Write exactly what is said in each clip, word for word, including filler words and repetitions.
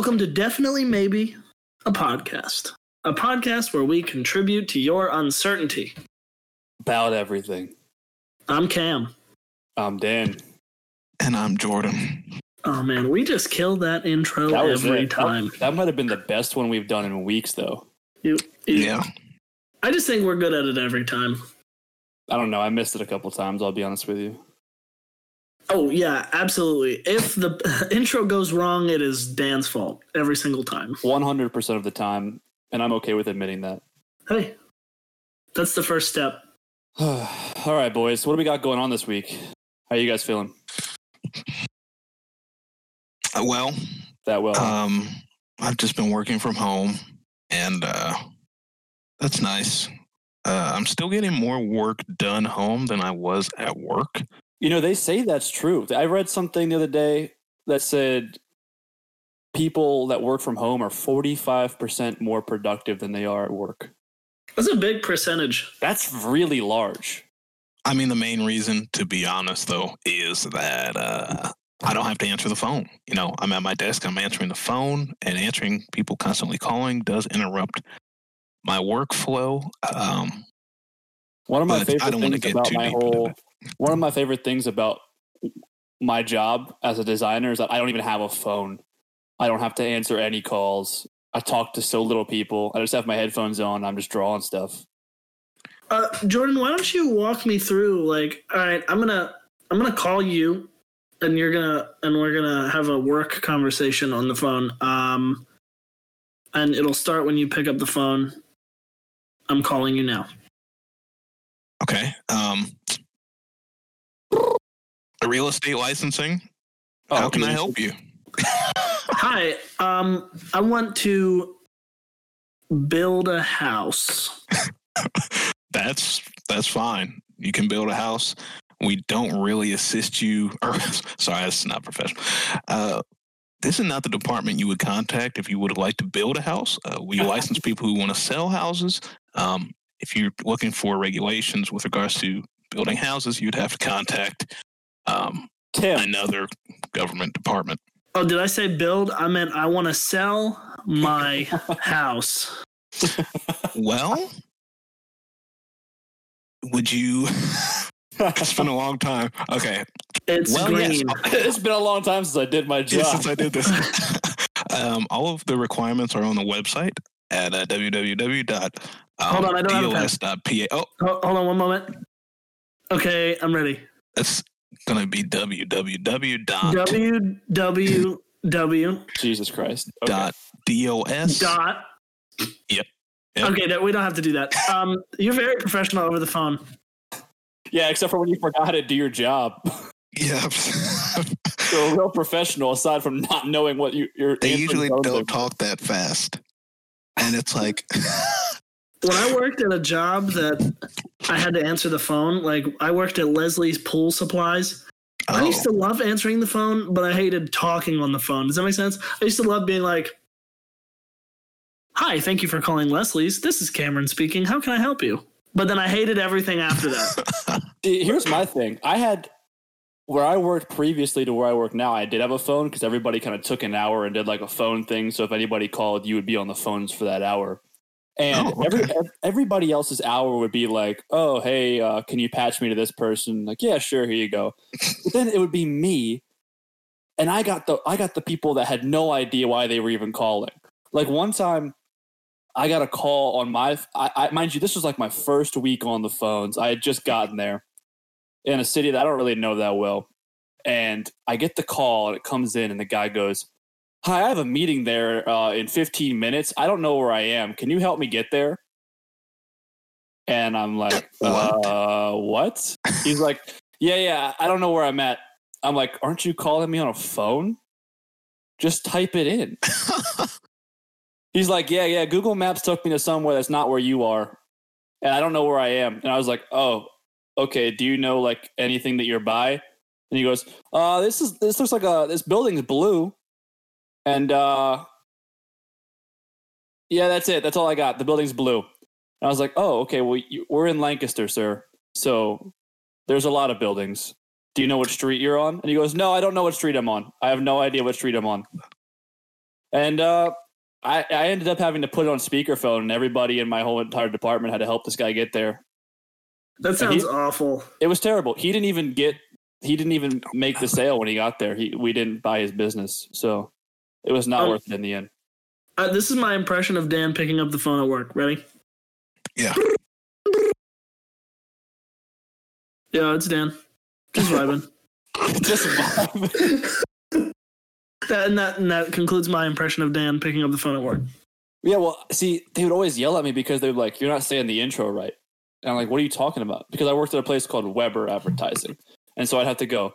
Welcome to Definitely Maybe, a podcast. A podcast where we contribute to your uncertainty. About everything. I'm Cam. I'm Dan. And I'm Jordan. Oh man, we just killed that intro that every it. time. That, that might have been the best one we've done in weeks, though. You, you, yeah. I just think we're good at it every time. I don't know. I missed it a couple times, I'll be honest with you. Oh, yeah, absolutely. If the intro goes wrong, it is Dan's fault every single time. one hundred percent of the time, and I'm okay with admitting that. Hey, that's the first step. All right, boys, what do we got going on this week? How are you guys feeling? Uh, well. That well. Um, I've just been working from home, and uh, that's nice. Uh, I'm still getting more work done home than I was at work. You know, they say that's true. I read something the other day that said people that work from home are forty-five percent more productive than they are at work. That's a big percentage. That's really large. I mean, the main reason, to be honest, though, is that uh, I don't have to answer the phone. You know, I'm at my desk, I'm answering the phone, and answering people constantly calling does interrupt my workflow. Um, One of my favorite things about my whole... One of my favorite things about my job as a designer is that I don't even have a phone. I don't have to answer any calls. I talk to so little people. I just have my headphones on. I'm just drawing stuff. Uh, Jordan, why don't you walk me through? Like, all right, I'm gonna I'm gonna call you, and you're gonna and we're gonna have a work conversation on the phone. Um, and it'll start when you pick up the phone. I'm calling you now. Okay. Um. Real estate licensing. Oh, How can please. I help you? Hi, um, I want to build a house. that's that's fine. You can build a house. We don't really assist you. Or, sorry, that's not professional. Uh, this is not the department you would contact if you would like to build a house. Uh, we license people who want to sell houses. Um, if you're looking for regulations with regards to building houses, you'd have to contact. Um, Tim. Another government department. Oh, did I say build? I meant I want to sell my house. Well, would you? It's been a long time. Okay. It's well, green. Yes. It's been a long time since I did my job. Yes, since I did this. um, all of the requirements are on the website at uh, www dot dos dot p a. Hold on, I don't have a pen. Oh. Hold on one moment. Okay, I'm ready. That's gonna be www dot www Jesus Christ okay. dot dos dot yep. yep okay that we don't have to do that. Um you're very professional over the phone. Yeah, except for when you forgot to do your job. Yeah. You're a real professional aside from not knowing what you, you're they usually don't are. Talk that fast, and it's like when I worked at a job that I had to answer the phone, like I worked at Leslie's Pool Supplies. Oh. I used to love answering the phone, but I hated talking on the phone. Does that make sense? I used to love being like, hi, thank you for calling Leslie's. This is Cameron speaking. How can I help you? But then I hated everything after that. Here's my thing. I had where I worked previously to where I work now, I did have a phone because everybody kind of took an hour and did like a phone thing. So if anybody called, you would be on the phones for that hour. And oh, okay. every, everybody else's hour would be like, oh, hey, uh, can you patch me to this person? Like, yeah, sure, here you go. But then it would be me. And I got the I got the people that had no idea why they were even calling. Like one time I got a call on my I, I mind you, this was like my first week on the phones. I had just gotten there in a city that I don't really know that well. And I get the call and it comes in and the guy goes, hi, I have a meeting there uh, in fifteen minutes. I don't know where I am. Can you help me get there? And I'm like, what? Uh, what? He's like, yeah, yeah, I don't know where I'm at. I'm like, aren't you calling me on a phone? Just type it in. He's like, yeah, yeah, Google Maps took me to somewhere that's not where you are. And I don't know where I am. And I was like, oh, okay, do you know like anything that you're by? And he goes, uh, this is this looks like a this building's blue. And, uh, yeah, that's it. That's all I got. The building's blue. And I was like, oh, okay, well, you, we're in Lancaster, sir. So there's a lot of buildings. Do you know what street you're on? And he goes, no, I don't know what street I'm on. I have no idea what street I'm on. And uh, I, I ended up having to put it on speakerphone, and everybody in my whole entire department had to help this guy get there. That sounds he, awful. It was terrible. He didn't even get. He didn't even make the sale when he got there. He we didn't buy his business, so it was not um, worth it in the end. Uh, this is my impression of Dan picking up the phone at work. Ready? Yeah. Yeah, it's Dan. Just vibing. Just vibing. That and that and that concludes my impression of Dan picking up the phone at work. Yeah, well, see, they would always yell at me because they're like, "You're not saying the intro right." And I'm like, what are you talking about? Because I worked at a place called Weber Advertising. And so I'd have to go.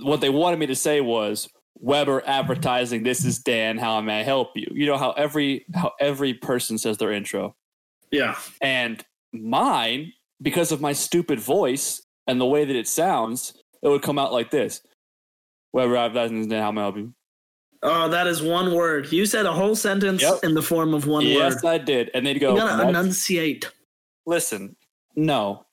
What they wanted me to say was, Weber Advertising, this is Dan, how may I help you? You know how every how every person says their intro. Yeah. And mine, because of my stupid voice and the way that it sounds, it would come out like this. Weber Advertising, this is Dan, how may I help you? Oh, that is one word. You said a whole sentence yep. in the form of one yes, word. Yes, I did. And they'd go, you gotta enunciate. Listen, no.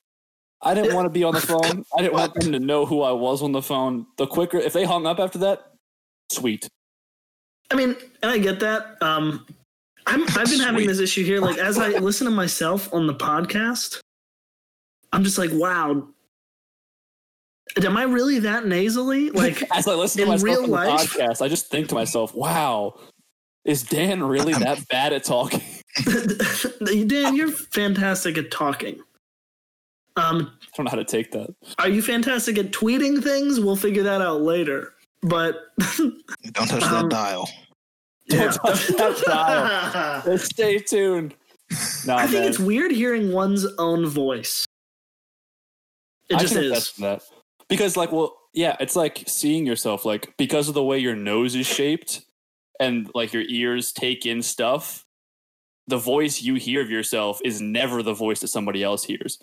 I didn't want to be on the phone. I didn't want them to know who I was on the phone. The quicker, if they hung up after that, sweet. I mean, and I get that. Um, I'm, I've been sweet. having this issue here. Like, as I listen to myself on the podcast, I'm just like, wow. Am I really that nasally? Like, as I listen to myself on the life, podcast, I just think to myself, wow, is Dan really that bad at talking? Dan, you're fantastic at talking. Um, I don't know how to take that. Are you fantastic at tweeting things? We'll figure that out later. But don't touch um, that dial. Don't yeah. touch that dial. Stay tuned. Nah, I think man. it's weird hearing one's own voice. It just I can is. That. Because like, well, yeah, it's like seeing yourself, like because of the way your nose is shaped and like your ears take in stuff. The voice you hear of yourself is never the voice that somebody else hears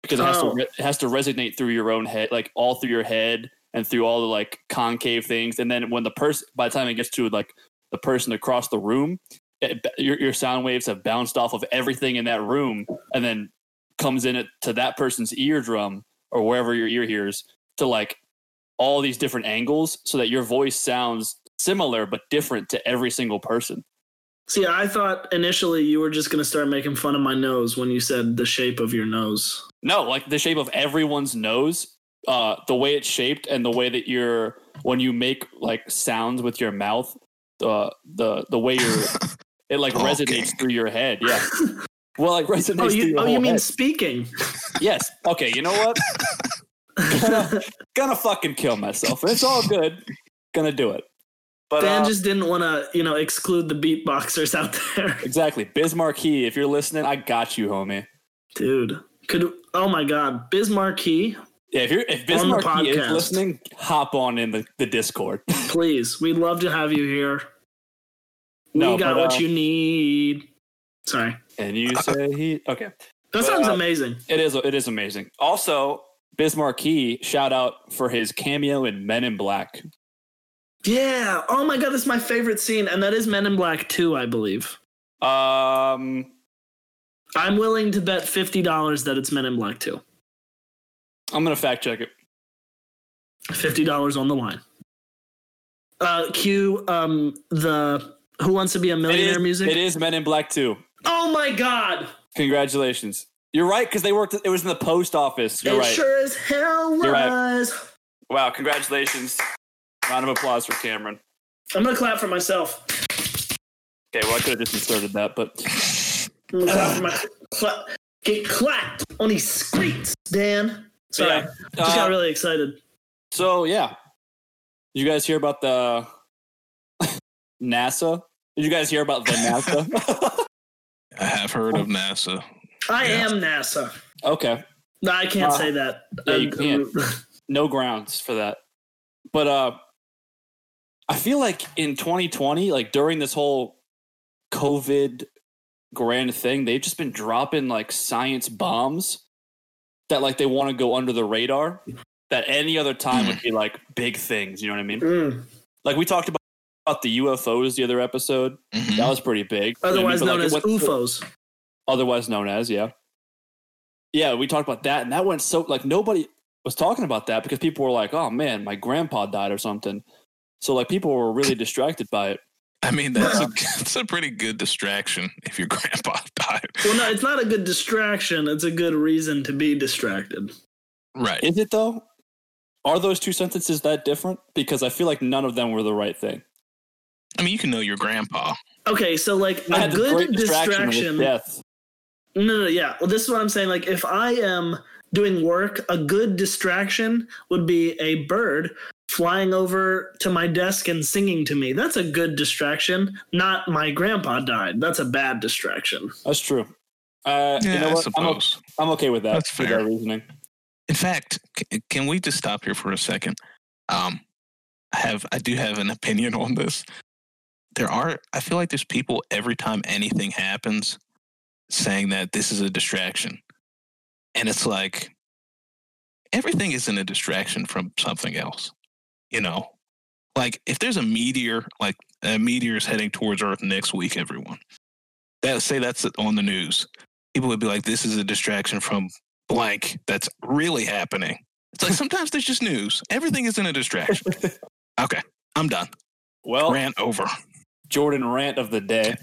because it has, oh. to, re- it has to resonate through your own head, like all through your head and through all the like concave things. And then when the person, by the time it gets to like the person across the room, it, your, your sound waves have bounced off of everything in that room and then comes in it to that person's eardrum or wherever your ear hears to like all these different angles so that your voice sounds similar, but different to every single person. See, I thought initially you were just going to start making fun of my nose when you said the shape of your nose. No, like the shape of everyone's nose, uh, the way it's shaped and the way that you're, when you make like sounds with your mouth, uh, the the way you're, it like okay. resonates through your head. Yeah. Well, like resonates oh, you, through your oh, whole you mean head. Speaking? Yes. Okay, you know what? gonna, gonna fucking kill myself. It's all good. Gonna do it. But, Dan um, just didn't want to, you know, exclude the beatboxers out there. Exactly. Biz Markie, if you're listening, I got you, homie. Dude. Could oh my god. Biz Markie. Yeah, if you're if Biz Markie is listening, hop on in the, the Discord. Please. We'd love to have you here. We no, got but, what uh, you need. Sorry. And you say he okay. That but, sounds uh, amazing. It is it is amazing. Also, Biz Markie, shout out for his cameo in Men in Black. Yeah. Oh my god, that's my favorite scene, and that is Men in Black two, I believe. Um I'm willing to bet fifty dollars that it's Men in Black two. I'm going to fact check it. fifty dollars on the line. Uh cue um the Who Wants to Be a Millionaire it is, music? It is Men in Black two. Oh my god. Congratulations. You're right cuz they worked it was in the post office. You're it right. It sure as hell was. Right. Wow, congratulations. Round of applause for Cameron. I'm going to clap for myself. Okay, well, I could have just inserted that, but... I'm gonna clap for my, clap, get clapped on these streets, Dan. Sorry, yeah. just uh, got really excited. So, yeah. Did you guys hear about the... NASA? Did you guys hear about the NASA? I have heard of NASA. I yeah. am NASA. Okay. No, I can't uh, say that. Yeah, you can't. No grounds for that. But, uh... I feel like in twenty twenty, like during this whole COVID grand thing, they've just been dropping like science bombs that like they want to go under the radar that any other time would be like big things. You know what I mean? Mm. Like we talked about, about the U F Os the other episode. Mm-hmm. That was pretty big. Otherwise you know what I mean? But, known like, as U F Os. Through, otherwise known as, yeah. Yeah, we talked about that and that went so like nobody was talking about that because people were like, oh man, my grandpa died or something. So like people were really distracted by it. I mean, that's, yeah. a, that's a pretty good distraction if your grandpa died. Well, no, it's not a good distraction. It's a good reason to be distracted. Right. Is it, though? Are those two sentences that different? Because I feel like none of them were the right thing. I mean, you can know your grandpa. Okay, so, like, I a good distraction... distraction death. No, no, yeah. Well, this is what I'm saying. Like, if I am doing work, a good distraction would be a bird flying over to my desk and singing to me. That's a good distraction. Not my grandpa died. That's a bad distraction. That's true. Uh, yeah, you know what? I suppose. I'm, I'm okay with that. That's fair. With that reasoning. In fact, can we just stop here for a second? Um, I have I do have an opinion on this. There are, I feel like there's people every time anything happens saying that this is a distraction. And it's like, everything isn't a distraction from something else. You know, like if there's a meteor, like a meteor is heading towards Earth next week, everyone that say that's on the news, people would be like, this is a distraction from blank that's really happening. It's like, sometimes there's just news. Everything isn't a distraction. Okay. I'm done. Well, rant over. Jordan rant of the day.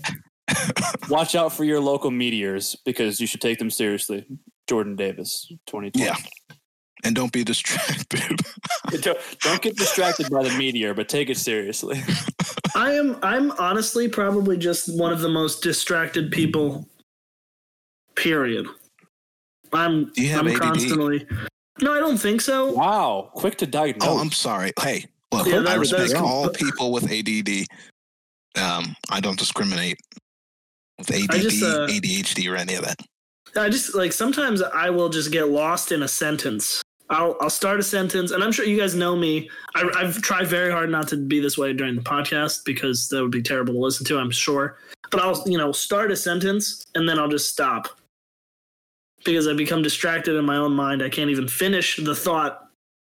Watch out for your local meteors because you should take them seriously. Jordan Davis, twenty twenty. Yeah. And don't be distracted. don't, don't get distracted by the meteor, but take it seriously. I am. I'm honestly probably just one of the most distracted people. Period. I'm. Do you have I'm A D D? Constantly. No, I don't think so. Wow, quick to diagnose. Oh, I'm sorry. Hey, look, yeah, that, I respect all people with A D D. Um, I don't discriminate with A D D, just, uh, A D H D, or any of that. I just like sometimes I will just get lost in a sentence. I'll I'll start a sentence, and I'm sure you guys know me. I, I've tried very hard not to be this way during the podcast because that would be terrible to listen to, I'm sure. But I'll you know start a sentence and then I'll just stop because I become distracted in my own mind. I can't even finish the thought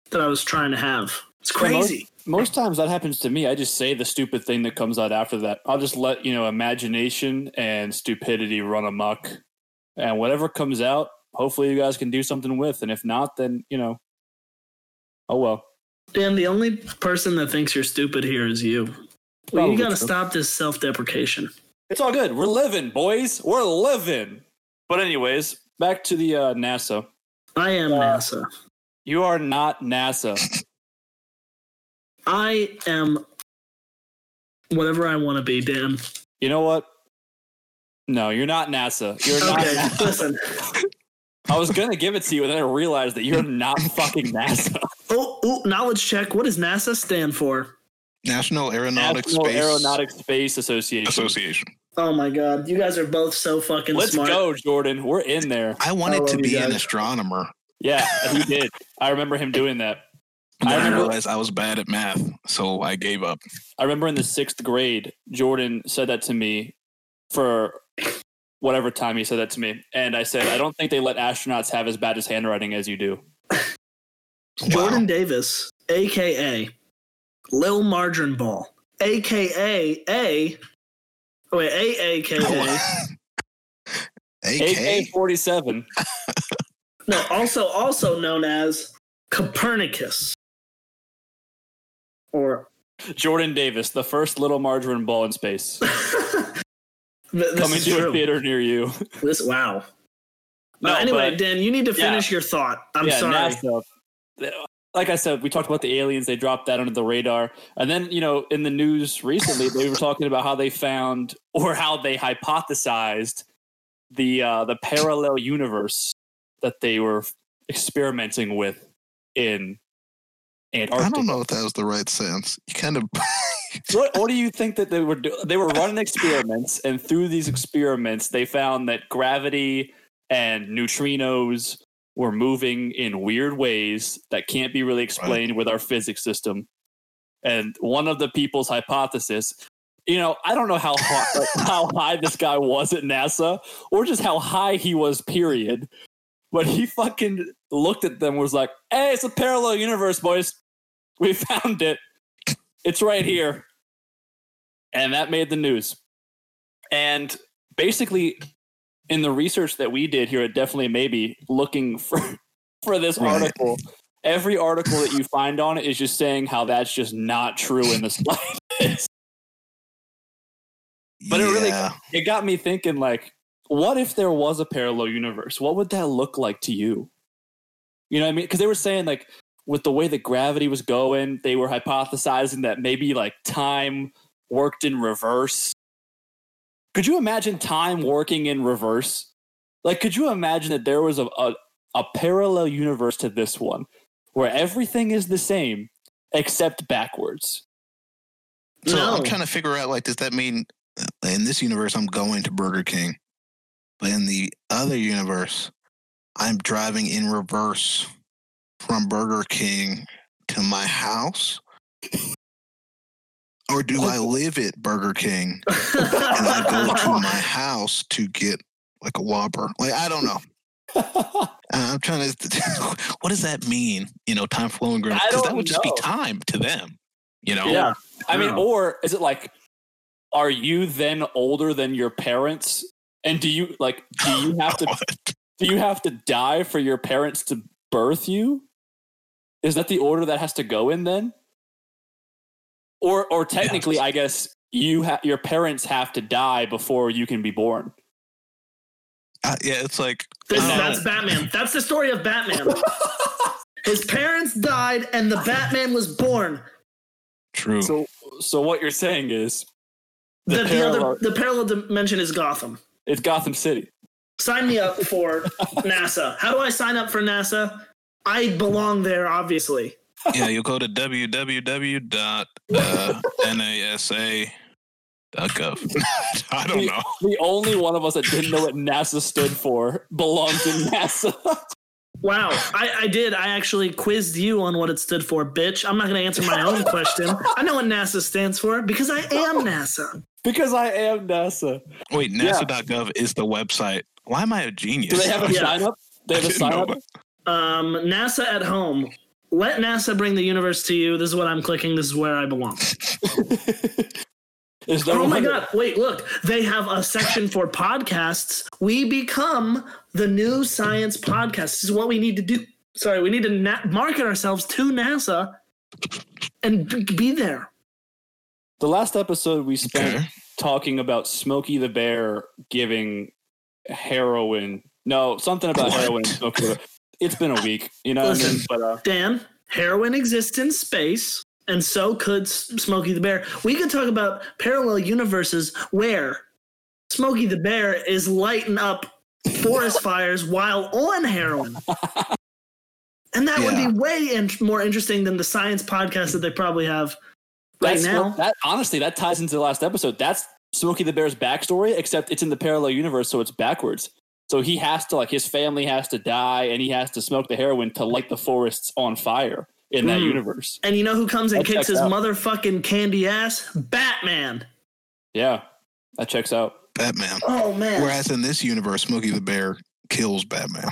that I was trying to have. It's crazy. Well, most, most times that happens to me. I just say the stupid thing that comes out after that. I'll just let you know imagination and stupidity run amok. And whatever comes out, hopefully you guys can do something with. And if not, then, you know, oh, well. Dan, the only person that thinks you're stupid here is you. Well, you got to stop this self-deprecation. It's all good. We're living, boys. We're living. But anyways, back to the uh, NASA. I am uh, NASA. You are not NASA. I am whatever I want to be, Dan. You know what? No, you're not NASA. You're not okay, NASA. Listen. I was going to give it to you, and then I realized that you're not fucking NASA. Oh, oh, knowledge check. What does NASA stand for? National Aeronautics National Space. Aeronautics Space Association. Association. Oh, my God. You guys are both so fucking Let's smart. Let's go, Jordan. We're in there. I wanted I to be an astronomer. Yeah, he did. I remember him doing that. I, remember, I realized I was bad at math, so I gave up. I remember in the sixth grade, Jordan said that to me for... whatever time he said that to me. And I said, I don't think they let astronauts have as bad as handwriting as you do. Jordan wow. Davis, a k a. Lil Margarine Ball, a k a. A... Oh, wait, A A K A. A K forty-seven. No, also also known as Copernicus. Or... Jordan Davis, the first Little Margarine Ball in space. This Coming to true. A theater near you. This wow. No, uh, anyway, but, Dan, you need to finish yeah. your thought. I'm yeah, sorry. NASA, like I said, we talked about the aliens. They dropped that under the radar. And then, you know, in the news recently, they were talking about how they found or how they hypothesized the uh, the parallel universe that they were experimenting with in Antarctica. I don't know if that was the right sense. You kind of... What, what do you think that they were doing? They were running experiments, and through these experiments, they found that gravity and neutrinos were moving in weird ways that can't be really explained right. with our physics system. And one of the people's hypothesis, you know, I don't know how high, how high this guy was at NASA, or just how high he was, period. But he fucking looked at them and was like, hey, it's a parallel universe, boys. We found it. It's right here. And that made the news. And basically, in the research that we did here at Definitely Maybe, looking for, for this right. article, every article that you find on it is just saying how that's just not true in the slightest. But yeah. it really, it got me thinking, like, what if there was a parallel universe? What would that look like to you? You know what I mean? Because they were saying, like, with the way that gravity was going, they were hypothesizing that maybe, like, time worked in reverse. Could you imagine time working in reverse? Like, could you imagine that there was a, a, a parallel universe to this one where everything is the same except backwards? So no. I'm trying to figure out, like, does that mean in this universe I'm going to Burger King, but in the other universe I'm driving in reverse from Burger King to my house? Or do I live at Burger King and I go to my house to get like a Whopper? Like, I don't know. Uh, I'm trying to, what does that mean? You know, time flowing. Because that would know. Just be time to them, you know? Yeah. I mean, or is it like, are you then older than your parents? And do you like, do you have to, do you have to die for your parents to birth you? Is that the order that has to go in then? Or, or technically, yes. I guess you ha- your parents have to die before you can be born. Uh, yeah, it's like this, um, that's Batman. That's the story of Batman. His parents died, and the Batman was born. True. So, so what you're saying is the that parallel, the other the parallel dimension is Gotham. It's Gotham City. Sign me up for NASA. How do I sign up for NASA? I belong there, obviously. Yeah, you'll go to w w w dot nasa dot gov. I don't the, know. The only one of us that didn't know what NASA stood for belongs in NASA. Wow, I, I did. I actually quizzed you on what it stood for, bitch. I'm not going to answer my own question. I know what NASA stands for because I am NASA. Because I am NASA. Wait, nasa dot gov yeah. is the website. Why am I a genius? Do they have a yeah. sign-up? They have I a sign-up? Um, NASA at home. Let NASA bring the universe to you. This is what I'm clicking. This is where I belong. Oh, my God. Wait, look. They have a section for podcasts. We become the new science podcast. This is what we need to do. Sorry, we need to na- market ourselves to NASA and b- be there. The last episode we spent okay. talking about Smokey the Bear giving heroin. No, something about what? heroin. Smokey the Bear. It's been a week, you know Listen, what I mean? But, uh, Dan, heroin exists in space, and so could Smokey the Bear. We could talk about parallel universes where Smokey the Bear is lighting up forest fires while on heroin. And that yeah. would be way in- more interesting than the science podcast that they probably have right That's now. What, that, honestly, that ties into the last episode. That's Smokey the Bear's backstory, except it's in the parallel universe, so it's backwards. So he has to, like, his family has to die, and he has to smoke the heroin to light the forests on fire in mm. that universe. And you know who comes and that kicks his out. motherfucking candy ass? Batman. Yeah, that checks out. Batman. Oh, man. Whereas in this universe, Smokey the Bear kills Batman.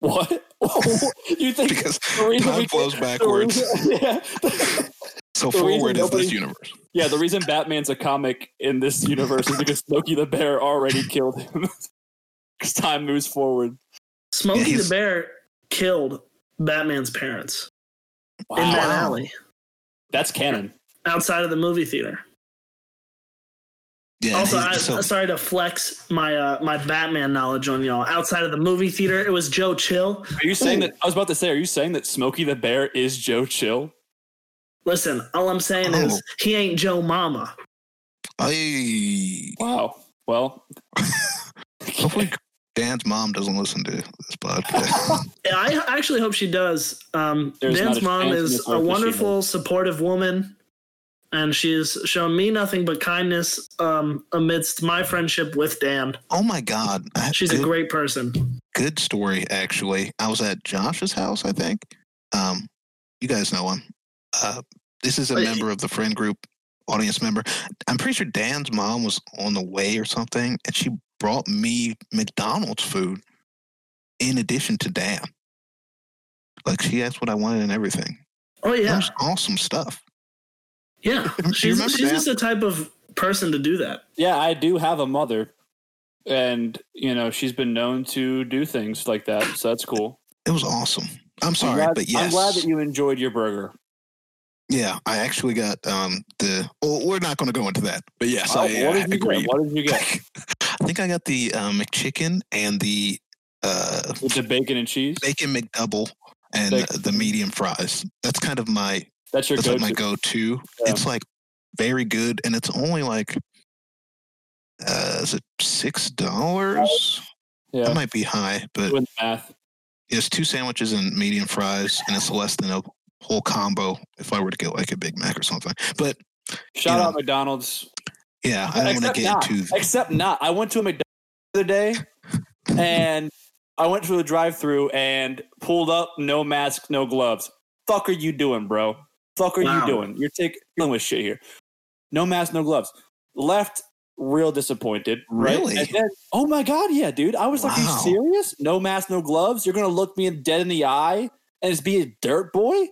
What? You think? Because time flows backwards. Yeah. So the forward nobody, is this universe. Yeah, the reason Batman's a comic in this universe is because Smokey the Bear already killed him. Time moves forward. Smokey yeah, the Bear killed Batman's parents wow. in that alley. That's canon. Outside of the movie theater. Yeah, also, I, so- sorry to flex my uh, my Batman knowledge on y'all. Outside of the movie theater, it was Joe Chill. Are you saying Ooh. that? I was about to say, are you saying that Smokey the Bear is Joe Chill? Listen, all I'm saying oh. is he ain't Joe Mama. I... Wow. Well... Hopefully Dan's mom doesn't listen to this podcast. I actually hope she does. Um, Dan's mom is a wonderful, supportive woman, and she's shown me nothing but kindness um, amidst my friendship with Dan. Oh, my God. She's a great person. Good story, actually. I was at Josh's house, I think. Um, you guys know him. Uh, this is a member of the friend group, audience member. I'm pretty sure Dan's mom was on the way or something, and she brought me McDonald's food in addition to Dan. Like, she asked what I wanted and everything. Oh, yeah. That's awesome stuff. Yeah. She's, she's just the type of person to do that. Yeah, I do have a mother. And, you know, she's been known to do things like that. So that's cool. It was awesome. I'm sorry, I'm glad, but yes. I'm glad that you enjoyed your burger. Yeah, I actually got um, the... Well, we're not going to go into that, but yes, oh, I, what I, did I you agreed. Get? What did you get? I think I got the uh, McChicken and the... Uh, With the bacon and cheese? Bacon McDouble and bacon. the medium fries. That's kind of my... That's your that's go-to. Like my go-to. Yeah. It's like very good, and it's only like... Uh, is it six dollars? Yeah. That might be high, but... Doing the math. It's two sandwiches and medium fries, and it's less than a whole combo if I were to get like a Big Mac or something. But shout out know, McDonald's. Yeah, I don't want to get not, into the- except not. I went to a McDonald's the other day, and I went through the drive-through and pulled up, no mask, no gloves. Fuck are you doing, bro? Fuck are wow. you doing? You're taking with shit here. No mask, no gloves. Left. Real disappointed, right? Really? And then, oh my god, yeah, dude. I was like, wow. Are you serious? No mask, no gloves? You're gonna look me dead in the eye and just be a dirt boy?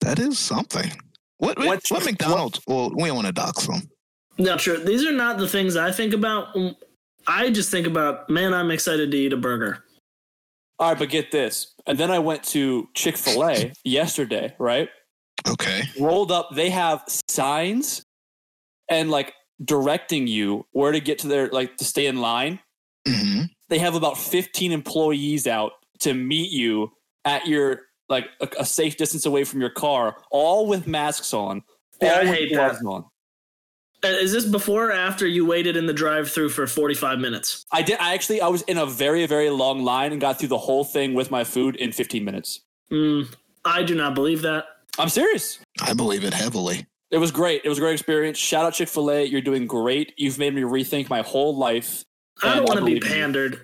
That is something. What what, what, what McDonald's? What? Well, we don't want to dox them. No, sure. These are not the things I think about. I just think about, man, I'm excited to eat a burger. All right, but get this. And then I went to Chick-fil-A yesterday, right? Okay. Rolled up, they have signs and like directing you where to get to their, like, to stay in line. Mm-hmm. They have about fifteen employees out to meet you at your, like, a, a safe distance away from your car, all with masks on. Yeah, I hate that. On. Is this before or after you waited in the drive-thru for forty-five minutes? I did. I actually, I was in a very, very long line and got through the whole thing with my food in fifteen minutes. Mm, I do not believe that. I'm serious. I believe it heavily. It was great. It was a great experience. Shout out Chick-fil-A. You're doing great. You've made me rethink my whole life. I don't want to be pandered. You.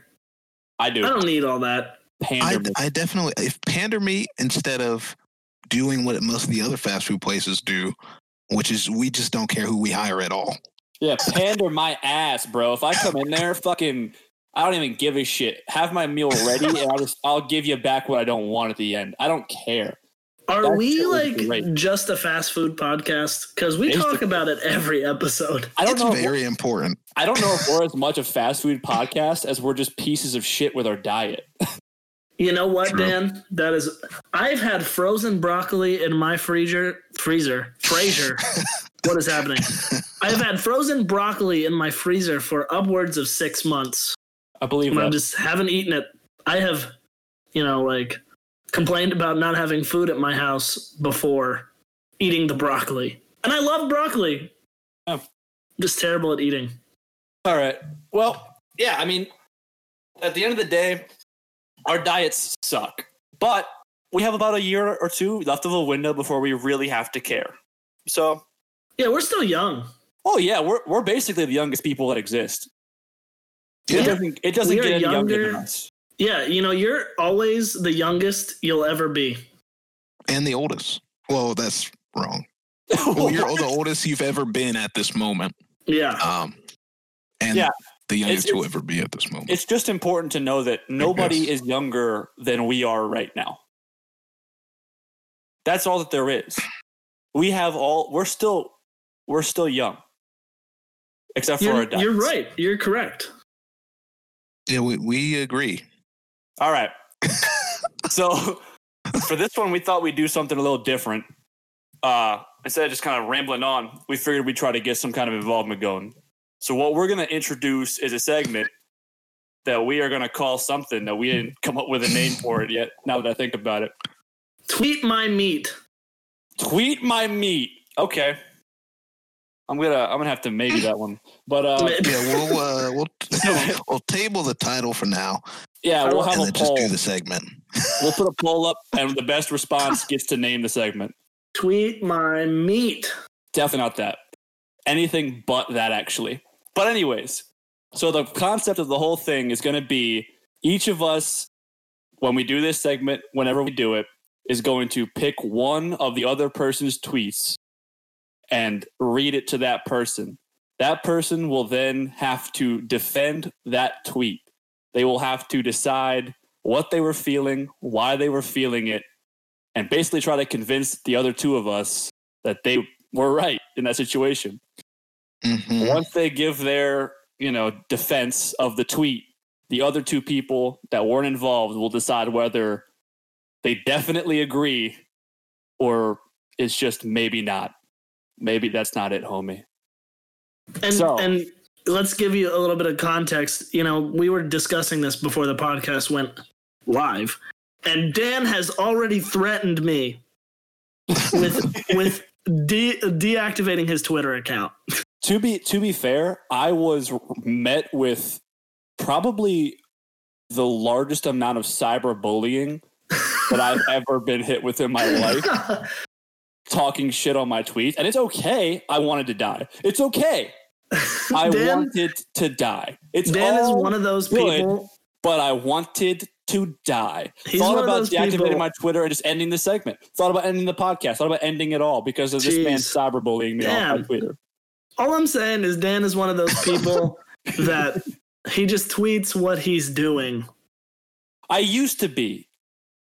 I do. I don't need all that. Pander I, I definitely, if pander me instead of doing what most of the other fast food places do, which is we just don't care who we hire at all. Yeah, pander my ass, bro. If I come in there, fucking, I don't even give a shit. Have my meal ready, and I'll just, I'll give you back what I don't want at the end. I don't care. Are That's we like great. just a fast food podcast? Because we it's talk the- about it every episode. I don't it's know very important. I don't know if we're as much a fast food podcast as we're just pieces of shit with our diet. You know what, True. Dan? That is, I've had frozen broccoli in my freezer. Freezer. Fraser. What is happening? I've had frozen broccoli in my freezer for upwards of six months. I believe that. I just haven't eaten it. I have, you know, like... complained about not having food at my house before eating the broccoli. And I love broccoli. Oh. Just terrible at eating. All right. Well, yeah, I mean, at the end of the day, our diets suck. But we have about a year or two left of a window before we really have to care. So. Yeah, we're still young. Oh, yeah. We're we're basically the youngest people that exist. Yeah. It doesn't, it doesn't get any younger, younger than us. Yeah, you know, you're always the youngest you'll ever be. And the oldest. Well, that's wrong. Well, you're the oldest you've ever been at this moment. Yeah. Um, and yeah. the youngest you'll ever be at this moment. It's just important to know that nobody is younger than we are right now. That's all that there is. We have all, we're still, we're still young. Except for our diets. You're right. You're correct. Yeah, we, we agree. All right. So for this one, we thought we'd do something a little different. Uh, instead of just kind of rambling on, we figured we'd try to get some kind of involvement going. So what we're going to introduce is a segment that we are going to call something that we didn't come up with a name for it yet, now that I think about it. Tweet my meat. Tweet my meat. Okay. I'm gonna, I'm gonna have to maybe that one, but uh, yeah, we'll uh, we'll we'll table the title for now. Yeah, we'll have and a poll. Just do the segment. We'll put a poll up, and the best response gets to name the segment. Tweet my meat. Definitely not that. Anything but that, actually. But anyways, so the concept of the whole thing is going to be each of us, when we do this segment, whenever we do it, is going to pick one of the other person's tweets and read it to that person. That person will then have to defend that tweet. They will have to decide what they were feeling, why they were feeling it, and basically try to convince the other two of us that they were right in that situation. Mm-hmm. Once they give their, you know, defense of the tweet, the other two people that weren't involved will decide whether they definitely agree, or it's just maybe not. Maybe that's not it, homie. And, so, and let's give you a little bit of context. You know, we were discussing this before the podcast went live, and Dan has already threatened me with with de- deactivating his Twitter account. To be to be fair, I was met with probably the largest amount of cyberbullying that I've ever been hit with in my life. Talking shit on my tweets, and it's okay. I wanted to die. It's okay. I Dan, wanted to die. It's Dan is one of those good, people, but I wanted to die. He's Thought about deactivating people. my Twitter and just ending the segment. Thought about ending the podcast. Thought about ending it all because of Jeez. this man cyberbullying me Dan. on my Twitter. All I'm saying is Dan is one of those people that he just tweets what he's doing. I used to be.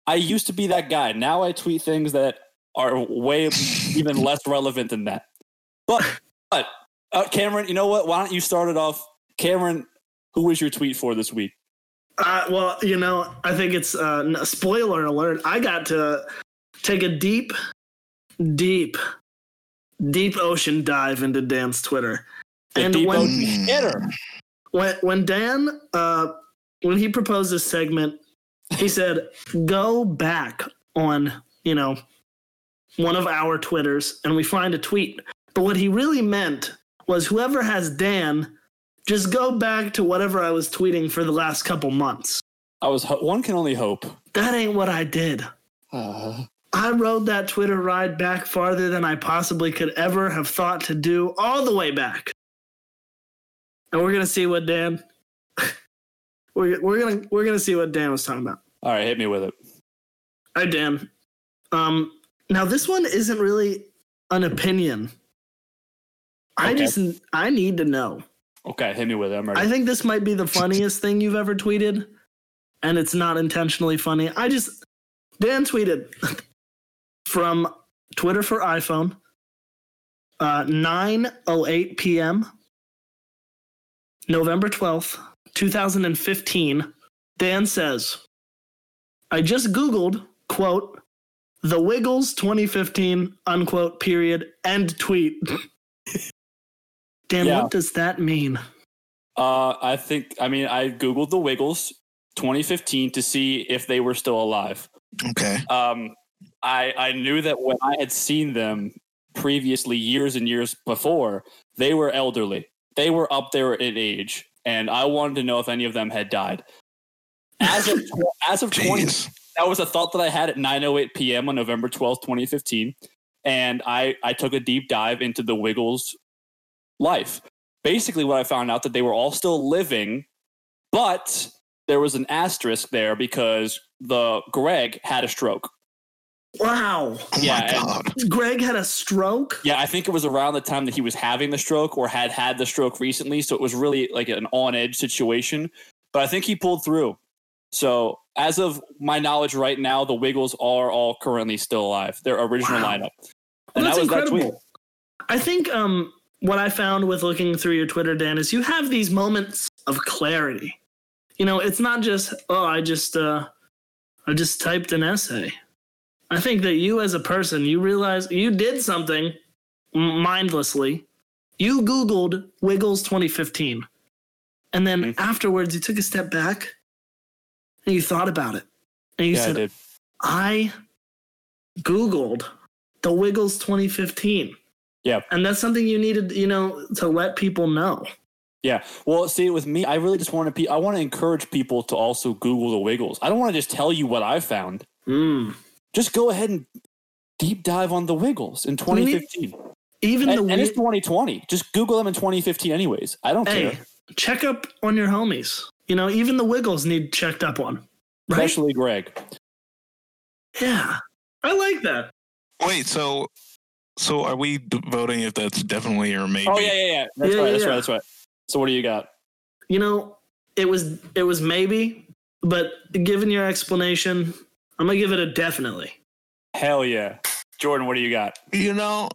I used to be that guy. Now I tweet things that are way even less relevant than that. But, but uh, Cameron, you know what? Why don't you start it off? Cameron, who was your tweet for this week? Uh, well, you know, I think it's uh, spoiler alert. I got to take a deep, deep, deep ocean dive into Dan's Twitter. The and deep when, ocean hitter. When, when Dan, uh, when he proposed this segment, he said, go back on, you know, one of our Twitters, and we find a tweet. But what he really meant was whoever has Dan, just go back to whatever I was tweeting for the last couple months. I was ho- one can only hope. That ain't what I did. Uh. I rode that Twitter ride back farther than I possibly could ever have thought to do, all the way back. And we're gonna see what Dan. we're we're gonna we're gonna see what Dan was talking about. All right, hit me with it. All right, Dan. Um. Now, this one isn't really an opinion. I okay. just, I need to know. Okay, hit me with it. I'm ready. I think this might be the funniest thing you've ever tweeted, and it's not intentionally funny. I just, Dan tweeted from Twitter for iPhone, uh, nine oh eight p.m., November twelfth, twenty fifteen. Dan says, I just Googled, quote, The Wiggles twenty fifteen, unquote, period, end tweet. Dan, yeah. What does that mean? Uh, I think, I mean, I Googled The Wiggles twenty fifteen to see if they were still alive. Okay. Um, I, I knew that when I had seen them previously, years and years before, they were elderly. They were up there in age, and I wanted to know if any of them had died. As of, as of twenty... That was a thought that I had at nine oh eight p.m. on November twelfth, twenty fifteen. And I, I took a deep dive into the Wiggles' life. Basically, what I found out that they were all still living, but there was an asterisk there because the Greg had a stroke. Wow. Oh yeah, my God. Greg had a stroke? Yeah, I think it was around the time that he was having the stroke or had had the stroke recently. So it was really like an on-edge situation. But I think he pulled through. So as of my knowledge right now, the Wiggles are all currently still alive. Their original wow. lineup. And well, that's that was incredible. That tweet. I think um, what I found with looking through your Twitter, Dan, is you have these moments of clarity. You know, it's not just, oh, I just uh, I just typed an essay. I think that you as a person, you realize you did something mindlessly. You Googled Wiggles twenty fifteen. And then mm-hmm. afterwards, you took a step back. And you thought about it. And you yeah, said, I, did. I Googled the Wiggles twenty fifteen. Yeah. And that's something you needed, you know, to let people know. Yeah. Well, see, with me, I really just want to, pe- I want to encourage people to also Google the Wiggles. I don't want to just tell you what I found. Mm. Just go ahead and deep dive on the Wiggles in twenty fifteen. Need, even and, the and it's twenty twenty. Just Google them in twenty fifteen anyways. I don't hey, care. Check up on your homies. You know, even the Wiggles need checked up on. Right? Especially Greg. Yeah. I like that. Wait, so so are we voting if that's definitely or maybe? Oh, yeah, yeah, yeah. That's yeah, right, yeah. that's right, that's right. So what do you got? You know, it was it was maybe, but given your explanation, I'm going to give it a definitely. Hell yeah. Jordan, what do you got? You know,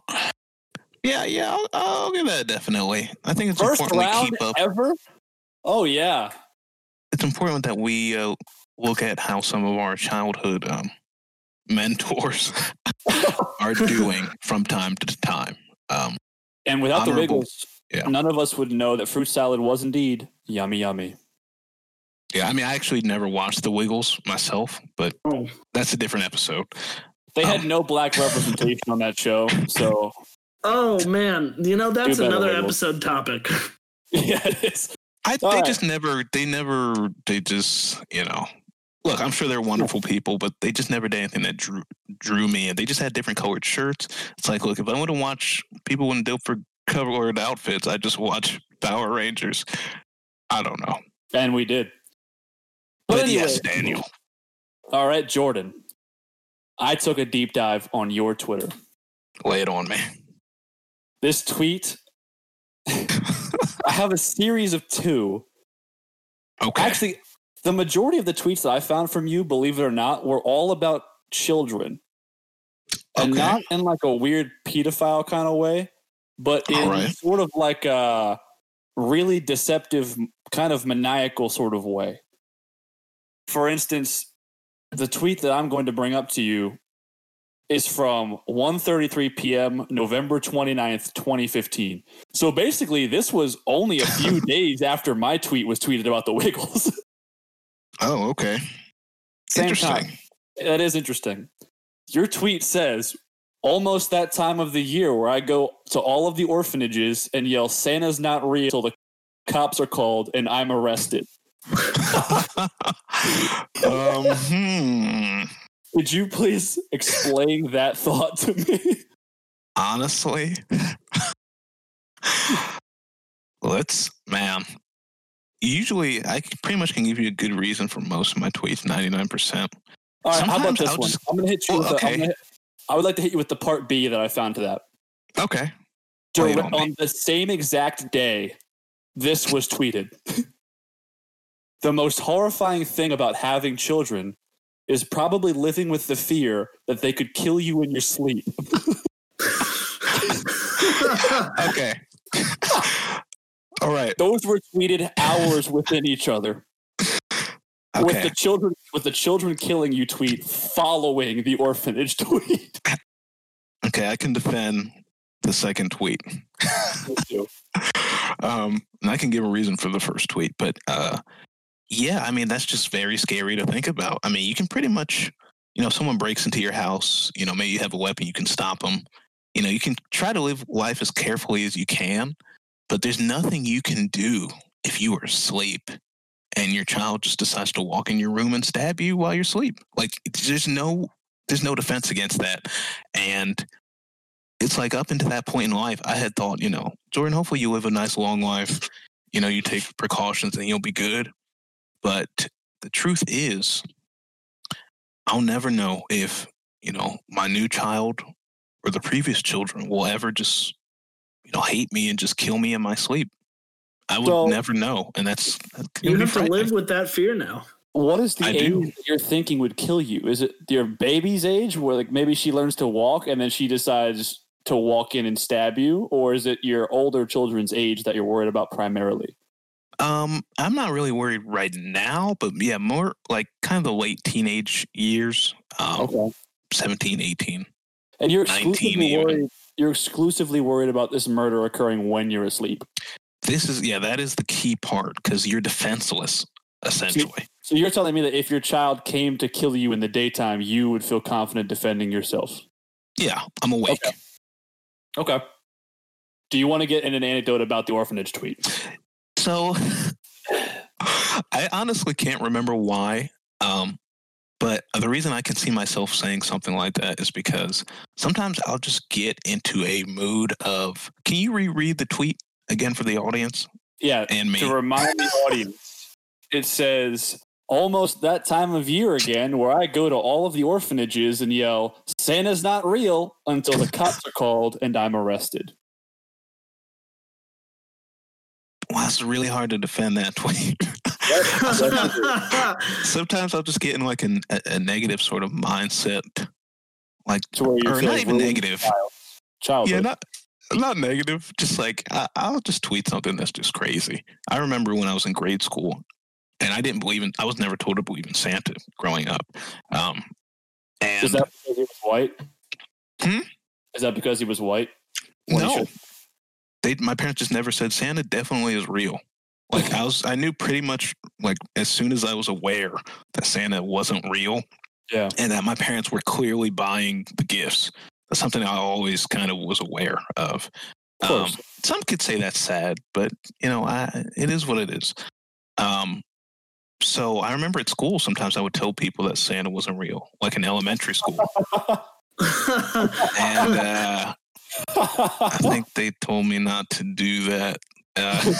yeah, yeah, I'll, I'll give that a definitely. I think it's First important round we keep up. Ever? Oh, yeah. It's important that we uh, look at how some of our childhood um, mentors are doing from time to time. Um, and without the Wiggles, yeah. none of us would know that fruit salad was indeed yummy, yummy. Yeah, I mean, I actually never watched The Wiggles myself, but oh. that's a different episode. They um, had no black representation on that show, so... Oh, man. You know, that's another Wiggles. episode topic. Yeah, it is. I, they right. just never, they never, they just, you know... Look, I'm sure they're wonderful people, but they just never did anything that drew drew me in. They just had different colored shirts. It's like, look, if I want to watch people in different colored outfits, I just watch Power Rangers. I don't know. And we did. But, but anyway, yes, Daniel. All right, Jordan. I took a deep dive on your Twitter. Lay it on me. This tweet. I have a series of two. Okay. Actually... The majority of the tweets that I found from you, believe it or not, were all about children. And okay. not in like a weird pedophile kind of way, but in right. sort of like a really deceptive, kind of maniacal sort of way. For instance, the tweet that I'm going to bring up to you is from one thirty-three p.m. November twenty-ninth, twenty fifteen. So basically, this was only a few days after my tweet was tweeted about the Wiggles. Oh, okay. Same interesting. Time. That is interesting. Your tweet says, almost that time of the year where I go to all of the orphanages and yell, Santa's not real till the cops are called and I'm arrested. um, hmm. Would you please explain that thought to me? Honestly? Let's, man. Usually, I pretty much can give you a good reason for most of my tweets, ninety-nine percent. All right, how about this I'll one? Just, I'm going to hit you well, with the, okay. I'm gonna, I would like to hit you with the part B that I found to that. Okay. Direct, on me. The same exact day, this was tweeted. The most horrifying thing about having children is probably living with the fear that they could kill you in your sleep. Okay. All right. Those were tweeted hours within each other. Okay. With the children with the children killing you tweet following the orphanage tweet. Okay, I can defend the second tweet. um and I can give a reason for the first tweet, but uh yeah, I mean that's just very scary to think about. I mean, you can pretty much, you know, if someone breaks into your house, you know, maybe you have a weapon, you can stop them. You know, you can try to live life as carefully as you can. But there's nothing you can do if you are asleep and your child just decides to walk in your room and stab you while you're asleep. Like, there's no there's no defense against that. And it's like up into that point in life, I had thought, you know, Jordan, hopefully you live a nice long life. You know, you take precautions and you'll be good. But the truth is, I'll never know if, you know, my new child or the previous children will ever just... you know, hate me and just kill me in my sleep. I would so, never know. And that's... that's you have to live with that fear now. What is the I age do. that you're thinking would kill you? Is it your baby's age where like maybe she learns to walk and then she decides to walk in and stab you? Or is it your older children's age that you're worried about primarily? Um, I'm not really worried right now, but yeah, more like kind of the late teenage years. Um, okay. seventeen, eighteen. And you're exclusively worried... You're exclusively worried about this murder occurring when you're asleep. This is, yeah, that is the key part because you're defenseless, essentially. So, so you're telling me that if your child came to kill you in the daytime, you would feel confident defending yourself? Yeah, I'm awake. Okay. okay. Do you want to get in an anecdote about the orphanage tweet? So, I honestly can't remember why, um, but the reason I can see myself saying something like that is because sometimes I'll just get into a mood of, can you reread the tweet again for the audience? Yeah. And me. To remind the audience, it says, almost that time of year again where I go to all of the orphanages and yell, Santa's not real until the cops are called and I'm arrested. Wow, it's really hard to defend that tweet. Sometimes I'll just get in like a, a negative sort of mindset, like so or not even negative. Child. Childhood. Yeah, not not negative. Just like I, I'll just tweet something that's just crazy. I remember when I was in grade school, and I didn't believe in. I was never told to believe in Santa growing up, um, And is that because he was white? Hmm? Is that because he was white? No. They, my parents just never said Santa definitely is real. Like I was, I knew pretty much like as soon as I was aware that Santa wasn't real. Yeah. And that my parents were clearly buying the gifts. That's something I always kind of was aware of. Of course. Um, some could say that's sad, but you know, I, it is what it is. Um, so I remember at school, sometimes I would tell people that Santa wasn't real, like in elementary school. And, uh, I think they told me not to do that. Uh,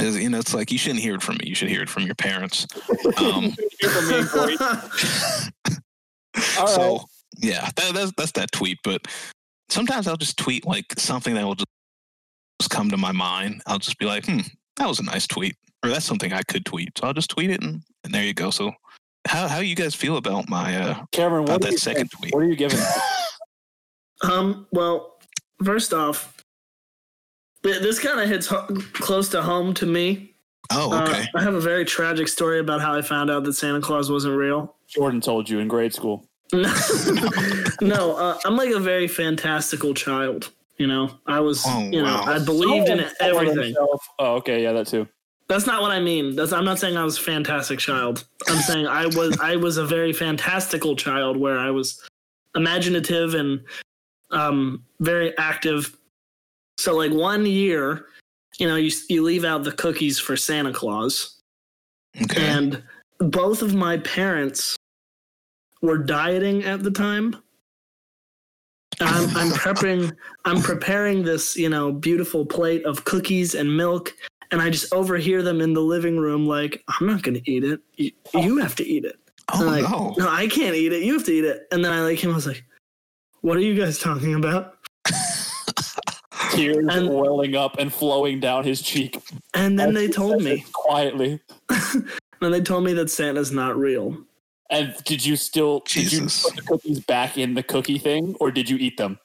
you know, it's like you shouldn't hear it from me. You should hear it from your parents. Um, All so, right. yeah, that, that's that's that tweet. But sometimes I'll just tweet like something that will just come to my mind. I'll just be like, "Hmm, that was a nice tweet," or "That's something I could tweet." So I'll just tweet it, and, and there you go. So, how how you guys feel about my uh, Cameron? About what that second think? tweet? What are you giving? Um, well, first off, this kind of hits ho- close to home to me. Oh, okay. Uh, I have a very tragic story about how I found out that Santa Claus wasn't real. Jordan told you in grade school. No, uh, I'm like a very fantastical child. You know, I was, oh, you know, wow. I believed so in everything. Oh, okay. Yeah, that too. That's not what I mean. That's, I'm not saying I was a fantastic child. I'm saying I was, I was a very fantastical child where I was imaginative and, um, very active. So like one year, you know, you you leave out the cookies for Santa Claus. Okay. And both of my parents were dieting at the time. I'm I'm prepping I'm preparing this, you know, beautiful plate of cookies and milk, and I just overhear them in the living room like, "I'm not going to eat it. You, you have to eat it." Oh, like, no. "No, I can't eat it. You have to eat it." And then I like him I was like, "What are you guys talking about?" Tears and, welling up and flowing down his cheek. And then they told me quietly. And they told me that Santa's not real. And did you still Jesus. did you put the cookies back in the cookie thing, or did you eat them?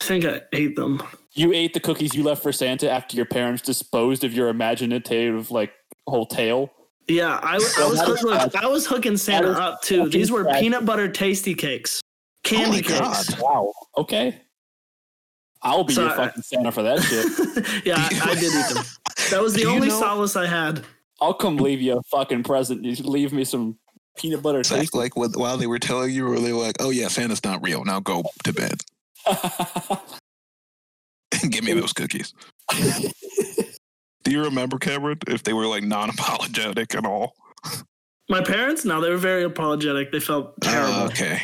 I think I ate them. You ate the cookies you left for Santa after your parents disposed of your imaginative like whole tale. Yeah, I, so I was hook, look, I was hooking Santa up too. These were tragic. Peanut butter tasty cakes, candy oh my cakes. God. Wow. Okay. I'll be so your I, fucking Santa for that shit. Yeah, I, I did eat them. That was the Do only you know, solace I had. I'll come leave you a fucking present. You should leave me some peanut butter. It's like, like what, while they were telling you, were they like, "Oh yeah, Santa's not real. Now go to bed." Give me those cookies. Do you remember, Cameron, if they were like non-apologetic at all? My parents? No, they were very apologetic. They felt terrible. Uh, okay.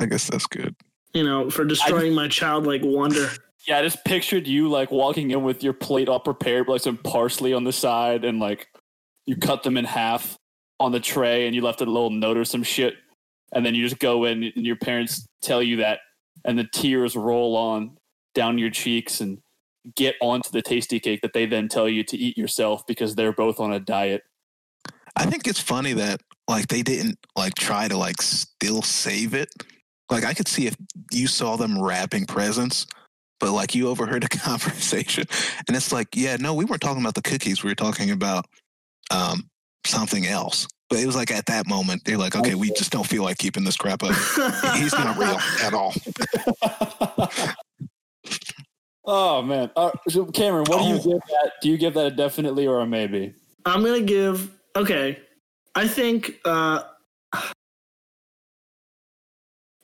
I guess that's good. You know, for destroying I, my childlike wonder. Yeah, I just pictured you like walking in with your plate all prepared, like some parsley on the side, and like you cut them in half on the tray, and you left a little note or some shit, and then you just go in, and your parents tell you that, and the tears roll on down your cheeks and get onto the tasty cake that they then tell you to eat yourself because they're both on a diet. I think it's funny that like they didn't like try to like still save it. Like, I could see if you saw them wrapping presents, but, like, you overheard a conversation. And it's like, yeah, no, we weren't talking about the cookies. We were talking about um, something else. But it was like at that moment, they're like, okay, we just don't feel like keeping this crap up. He's not real at all. Oh, man. Uh, so Cameron, what oh. do you give that? Do you give that a definitely or a maybe? I'm going to give, okay, I think... Uh,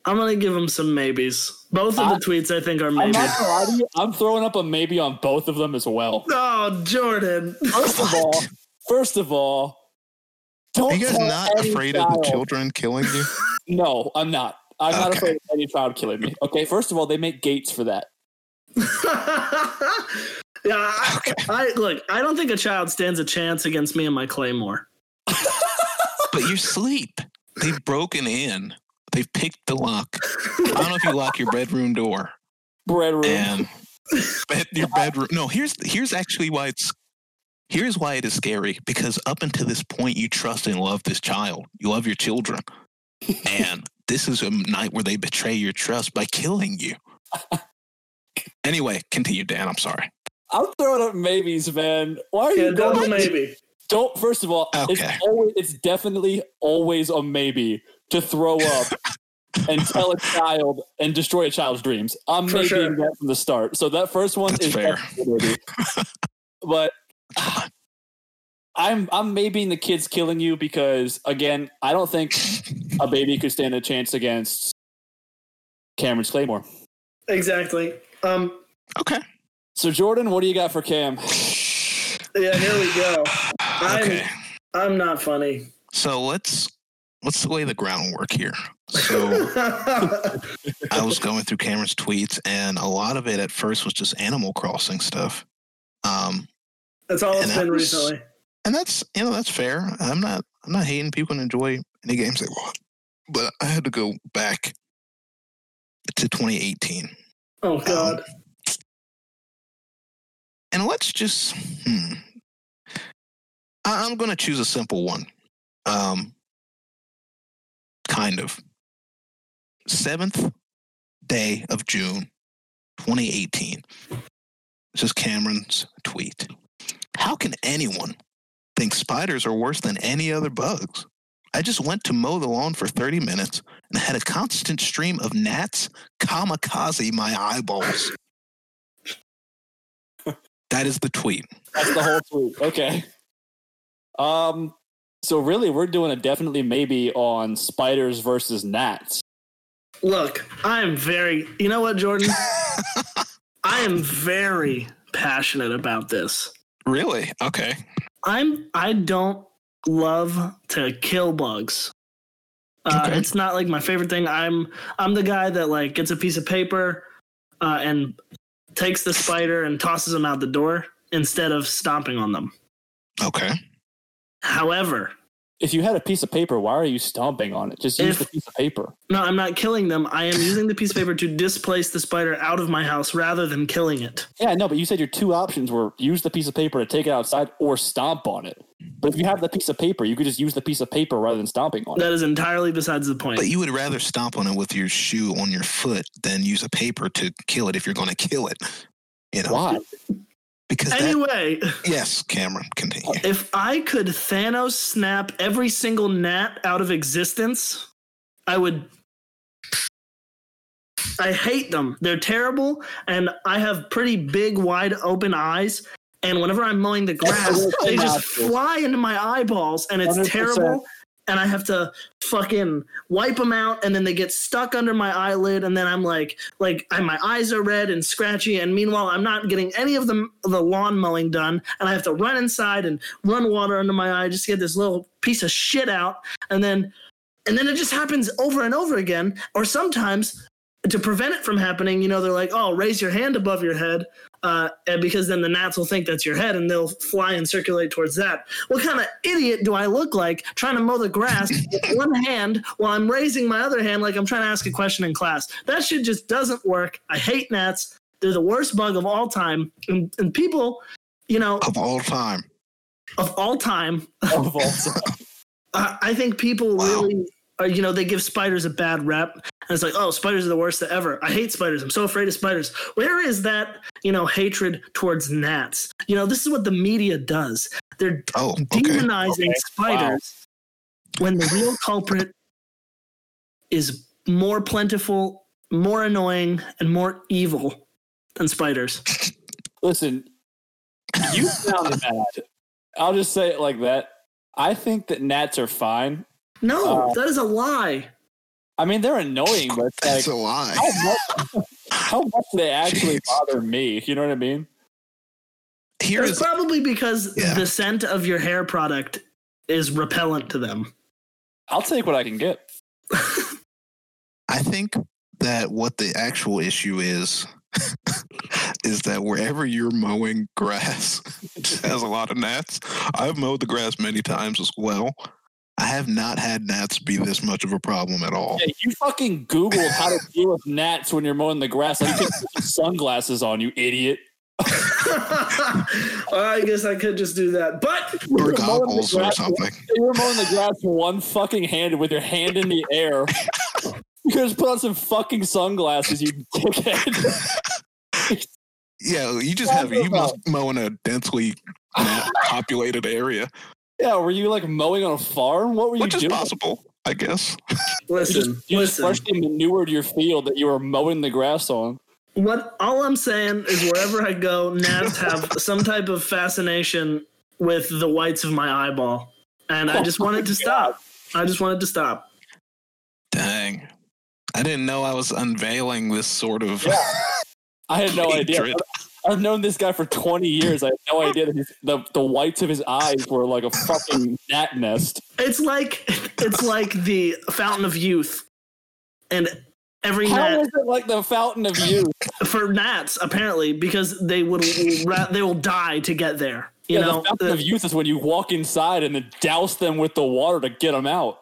I'm going to give them some maybes. Both of the I, tweets, I think, are maybes. I'm, I'm throwing up a maybe on both of them as well. Oh, Jordan. First of all, first of all, don't Are you guys not afraid child. of children killing you? No, I'm not. I'm okay. not afraid of any child killing me. Okay, first of all, they make gates for that. Yeah, I, okay. I, look, I don't think a child stands a chance against me and my claymore. But you sleep. They've broken in. They've picked the lock. I don't know if you lock your bedroom door. Bedroom. And bed, your bedroom. No, here's here's actually why it's here's why it is scary. Because up until this point, you trust and love this child. You love your children, and this is a night where they betray your trust by killing you. Anyway, continue, Dan. I'm sorry. I'm throwing up maybes, man. Why are yeah, you going maybe? Don't, first of all, okay. it's always, it's definitely always a maybe to throw up and tell a child and destroy a child's dreams. I'm maybe sure. that from the start. So that first one That's is fair. But I'm I'm maybeing the kids killing you because, again, I don't think a baby could stand a chance against Cameron's Claymore. Exactly. Um, okay. So, Jordan, what do you got for Cam? Yeah, here we go. I'm, okay. I'm not funny. So let's let's lay the groundwork here. So I was going through Cameron's tweets, and a lot of it at first was just Animal Crossing stuff. Um, that's all it's been was, recently, and that's you know that's fair. I'm not I'm not hating. People can enjoy any games they want, but I had to go back to twenty eighteen. Oh God. Um, And let's just, hmm. I, I'm going to choose a simple one. Um, kind of. seventh day of June, twenty eighteen. This is Cameron's tweet. How can anyone think spiders are worse than any other bugs? I just went to mow the lawn for thirty minutes and had a constant stream of gnats kamikaze my eyeballs. That is the tweet. That's the whole tweet. Okay. Um. So really, we're doing a definitely maybe on spiders versus gnats. Look, I am very... You know what, Jordan? I am very passionate about this. Really? Okay. I'm... I don't love to kill bugs. Uh, okay. It's not like my favorite thing. I'm. I'm the guy that like gets a piece of paper, uh, and takes the spider and tosses them out the door instead of stomping on them. Okay. However, if you had a piece of paper, why are you stomping on it? Just use if, the piece of paper. No, I'm not killing them. I am using the piece of paper to displace the spider out of my house rather than killing it. Yeah, no, but you said your two options were use the piece of paper to take it outside or stomp on it. But if you have the piece of paper, you could just use the piece of paper rather than stomping on it. That is entirely besides the point. But you would rather stomp on it with your shoe on your foot than use a paper to kill it if you're going to kill it. You know? Why? Because anyway, that, yes, Cameron, continue. If I could Thanos snap every single gnat out of existence, I would. I hate them. They're terrible, and I have pretty big, wide open eyes. And whenever I'm mowing the grass, they just fly into my eyeballs, and it's one hundred percent terrible. And I have to fucking wipe them out, and then they get stuck under my eyelid, and then I'm like, like I, my eyes are red and scratchy, and meanwhile I'm not getting any of the the lawn mowing done, and I have to run inside and run water under my eye just to get this little piece of shit out, and then and then it just happens over and over again. Or sometimes to prevent it from happening, you know, they're like, oh, raise your hand above your head, uh, and because then the gnats will think that's your head, and they'll fly and circulate towards that. What kind of idiot do I look like trying to mow the grass with one hand while I'm raising my other hand like I'm trying to ask a question in class? That shit just doesn't work. I hate gnats. They're the worst bug of all time. And, and people, you know... Of all time. Of all time. Of all time. I, I think people wow. really... Or, you know, they give spiders a bad rep. And it's like, oh, spiders are the worst ever. I hate spiders. I'm so afraid of spiders. Where is that, you know, hatred towards gnats? You know, this is what the media does. They're oh, okay. demonizing okay. spiders wow. when the real culprit is more plentiful, more annoying, and more evil than spiders. Listen, you sound mad. I'll just say it like that. I think that gnats are fine. No, uh, that is a lie. I mean, they're annoying, but it's that's like, a lie. How much, how much do they actually Jeez. bother me? You know what I mean? Here it's is, probably because yeah. the scent of your hair product is repellent to them. I'll take what I can get. I think that what the actual issue is is that wherever you're mowing grass has a lot of gnats. I've mowed the grass many times as well. I have not had gnats be this much of a problem at all. Yeah, you fucking Googled how to deal with gnats when you're mowing the grass. Like you put sunglasses on, you idiot. I guess I could just do that. But or goggles or something. You were mowing the grass one fucking hand with your hand in the air. You could just put on some fucking sunglasses, you dickhead. Yeah, you just have you must mow in a densely populated area. Yeah, were you like mowing on a farm? What were Which you doing? Which is possible, I guess. Listen, you just, you listen. Just freshly manured your field that you were mowing the grass on. What all I'm saying is wherever I go, Navs have some type of fascination with the whites of my eyeball. And oh I just wanted to God. stop. I just wanted to stop. Dang. I didn't know I was unveiling this sort of... Yeah. I had no idea. I've, I've known this guy for twenty years. I had no idea that his, the, the whites of his eyes were like a fucking gnat nest. It's like it's like the fountain of youth. And every How gnat... How is it like the fountain of youth? For gnats, apparently, because they would they will die to get there. You yeah, know? The fountain uh, of youth is when you walk inside and then douse them with the water to get them out.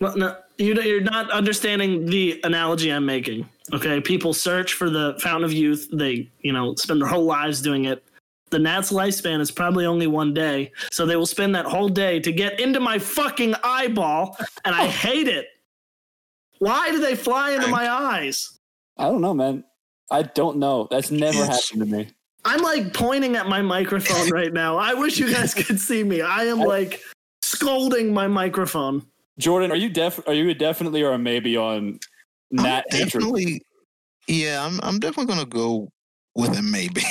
Well, no, you're not understanding the analogy I'm making. Okay, people search for the fountain of youth. They, you know, spend their whole lives doing it. The gnat's lifespan is probably only one day, so they will spend that whole day to get into my fucking eyeball, and I hate it. Why do they fly into my eyes? I don't know, man. I don't know. That's never happened to me. I'm like pointing at my microphone right now. I wish you guys could see me. I am like scolding my microphone. Jordan, are you def? Are you a definitely or a maybe on Nat I'm hatred? Definitely, yeah, I'm. I'm definitely gonna go with a maybe.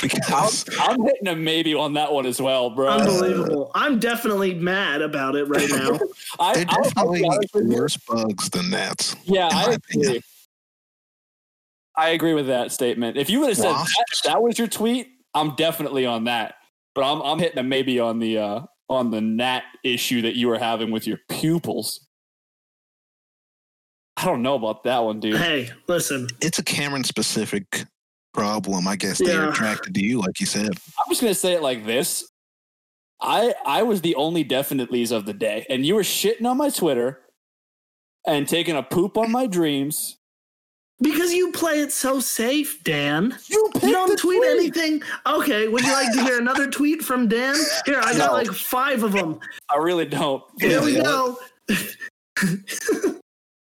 Because I'm, I'm hitting a maybe on that one as well, bro. Unbelievable! I'm definitely mad about it right now. I, They're I, definitely I, I worse bugs than gnats. Yeah, I agree. Opinion. I agree with that statement. If you would have said wow. that, that was your tweet, I'm definitely on that. But I'm I'm hitting a maybe on the. Uh, on the gnat issue that you were having with your pupils. I don't know about that one, dude. Hey, listen. It's a Cameron-specific problem. I guess they're yeah. attracted to you, like you said. I'm just going to say it like this. I I was the only definitelys of the day, and you were shitting on my Twitter and taking a poop on my dreams. Because you play it so safe, Dan. You, you don't tweet, tweet anything. Okay, would you like to hear another tweet from Dan? Here, I got no. like five of them. I really don't. Here yeah, we yeah. go.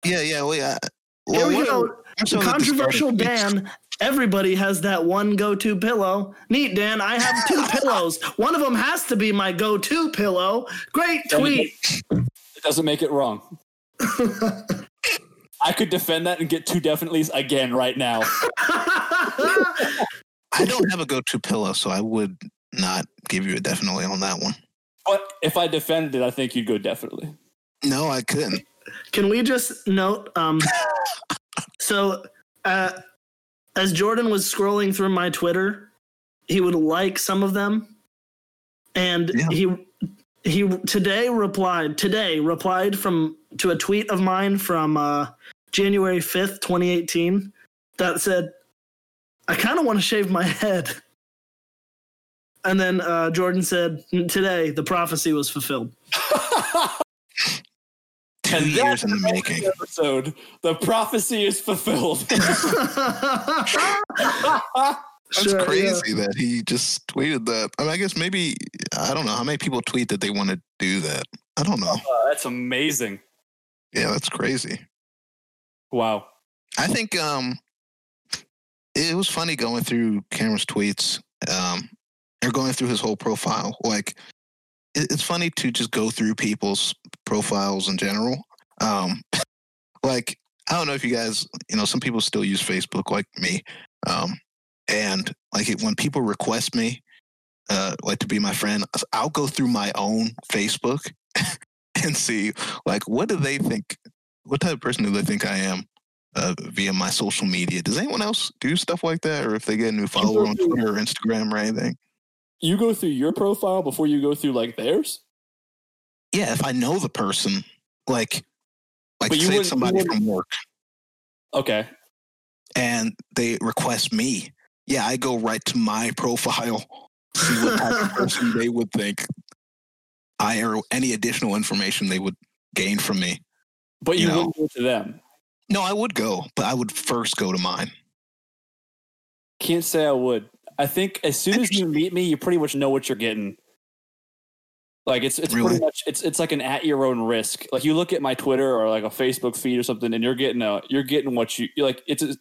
yeah, yeah, we. Uh, well, Here we go. Are, Controversial Dan. Everybody has that one go-to pillow. Neat, Dan. I have two pillows. One of them has to be my go-to pillow. Great tweet. It doesn't make it wrong. I could defend that and get two definitelys again right now. I don't have a go-to pillow, so I would not give you a definitely on that one. But if I defended it, I think you'd go definitely. No, I couldn't. Can we just note? Um, so uh, as Jordan was scrolling through my Twitter, he would like some of them. And yeah. he he today replied, today replied from... to a tweet of mine from uh, January fifth, twenty eighteen that said, I kind of want to shave my head. And then uh, Jordan said, today, the prophecy was fulfilled. Ten years in the making. Episode, the prophecy is fulfilled. That's sure, crazy yeah. that he just tweeted that. I mean, I guess maybe, I don't know, how many people tweet that they want to do that? I don't know. Uh, that's amazing. Yeah, that's crazy. Wow. I think um, it was funny going through Cameron's tweets um, or going through his whole profile. Like, it, it's funny to just go through people's profiles in general. Um, like, I don't know if you guys, you know, some people still use Facebook like me. Um, and, like, it, when people request me, uh, like, to be my friend, I'll go through my own Facebook and see, like, what do they think? What type of person do they think I am uh, via my social media? Does anyone else do stuff like that? Or if they get a new follower on Twitter or Instagram or anything? You go through your profile before you go through, like, theirs? Yeah, if I know the person. Like, like say it's somebody from work. Okay. And they request me. Yeah, I go right to my profile, see what type of person they would think. I or any additional information they would gain from me. But you, you know? Wouldn't go to them? No, I would go, but I would first go to mine. Can't say I would. I think as soon as you meet me, you pretty much know what you're getting. Like, it's it's really? pretty much it's it's like an at your own risk. Like, you look at my Twitter or like a Facebook feed or something, and you're getting a you're getting what you you're like. It's a,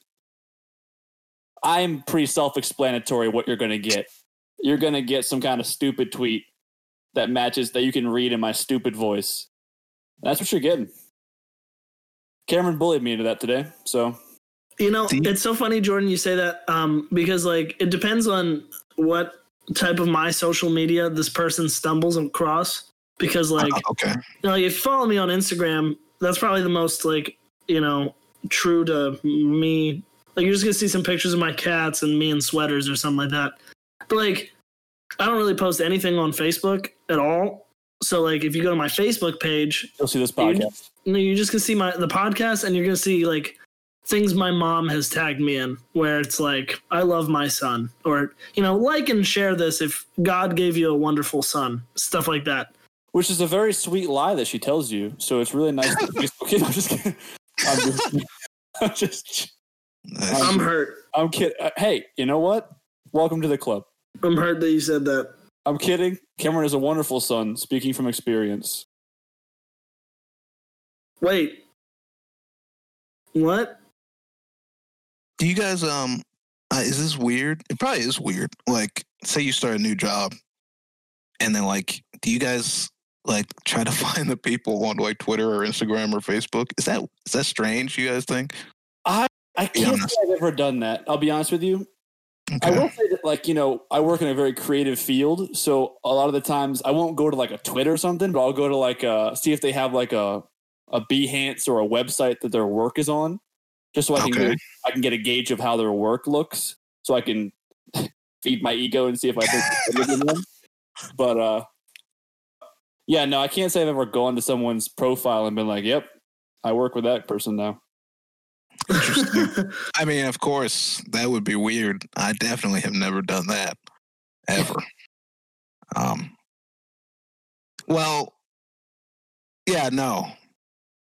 I'm pretty self-explanatory what you're going to get. You're going to get some kind of stupid tweet that matches that you can read in my stupid voice. That's what you're getting. Cameron bullied me into that today, so. You know, it's so funny, Jordan, you say that um, because, like, it depends on what type of my social media this person stumbles across. Because, like, uh, okay. You know, you follow me on Instagram, that's probably the most, like, you know, true to me. Like, you're just going to see some pictures of my cats and me in sweaters or something like that. But, like, I don't really post anything on Facebook at all. So, like, if you go to my Facebook page... You'll see this podcast. You, you're just going to see my the podcast, and you're going to see, like, things my mom has tagged me in, where it's like, I love my son. Or, you know, like and share this if God gave you a wonderful son. Stuff like that. Which is a very sweet lie that she tells you. So, it's really nice that Facebook... I'm just kidding. I'm just... I'm, just, I'm, I'm hurt. I'm kidding. Hey, you know what? Welcome to the club. I'm hurt that you said that. I'm kidding. Cameron is a wonderful son, speaking from experience. Wait. What? Do you guys, um, uh, is this weird? It probably is weird. Like, say you start a new job, and then, like, do you guys, like, try to find the people on, like, Twitter or Instagram or Facebook? Is that is that strange, you guys think? I, I can't say I've ever done that. I'll be honest with you. Okay. I will say that, like, you know, I work in a very creative field, so a lot of the times I won't go to, like, a Twitter or something, but I'll go to, like, uh, see if they have, like, a, a Behance or a website that their work is on, just so I can, okay. get, I can get a gauge of how their work looks, so I can feed my ego and see if I think it's better than them. But, uh, yeah, no, I can't say I've ever gone to someone's profile and been like, yep, I work with that person now. Interesting. I mean, of course, that would be weird. I definitely have never done that, ever. Um. Well, yeah, no.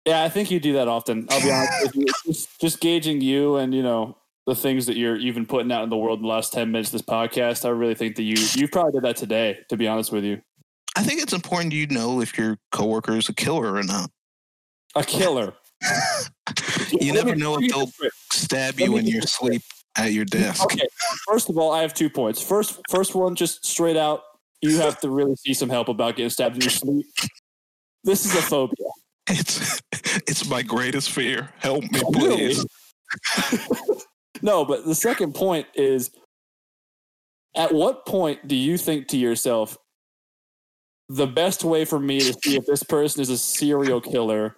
Yeah, I think you do that often. I'll be honest with you. Just, just gauging you and, you know, the things that you're even putting out in the world in the last ten minutes of this podcast, I really think that you, you probably did that today, to be honest with you. I think it's important you know if your coworker is a killer or not. A killer. You never know if they'll stab you in your sleep at your desk. Okay. First of all, I have two points. First, first one, just straight out, you have to really see some help about getting stabbed in your sleep. This is a phobia. It's it's my greatest fear. Help me, please. No, but the second point is, at what point do you think to yourself, the best way for me to see if this person is a serial killer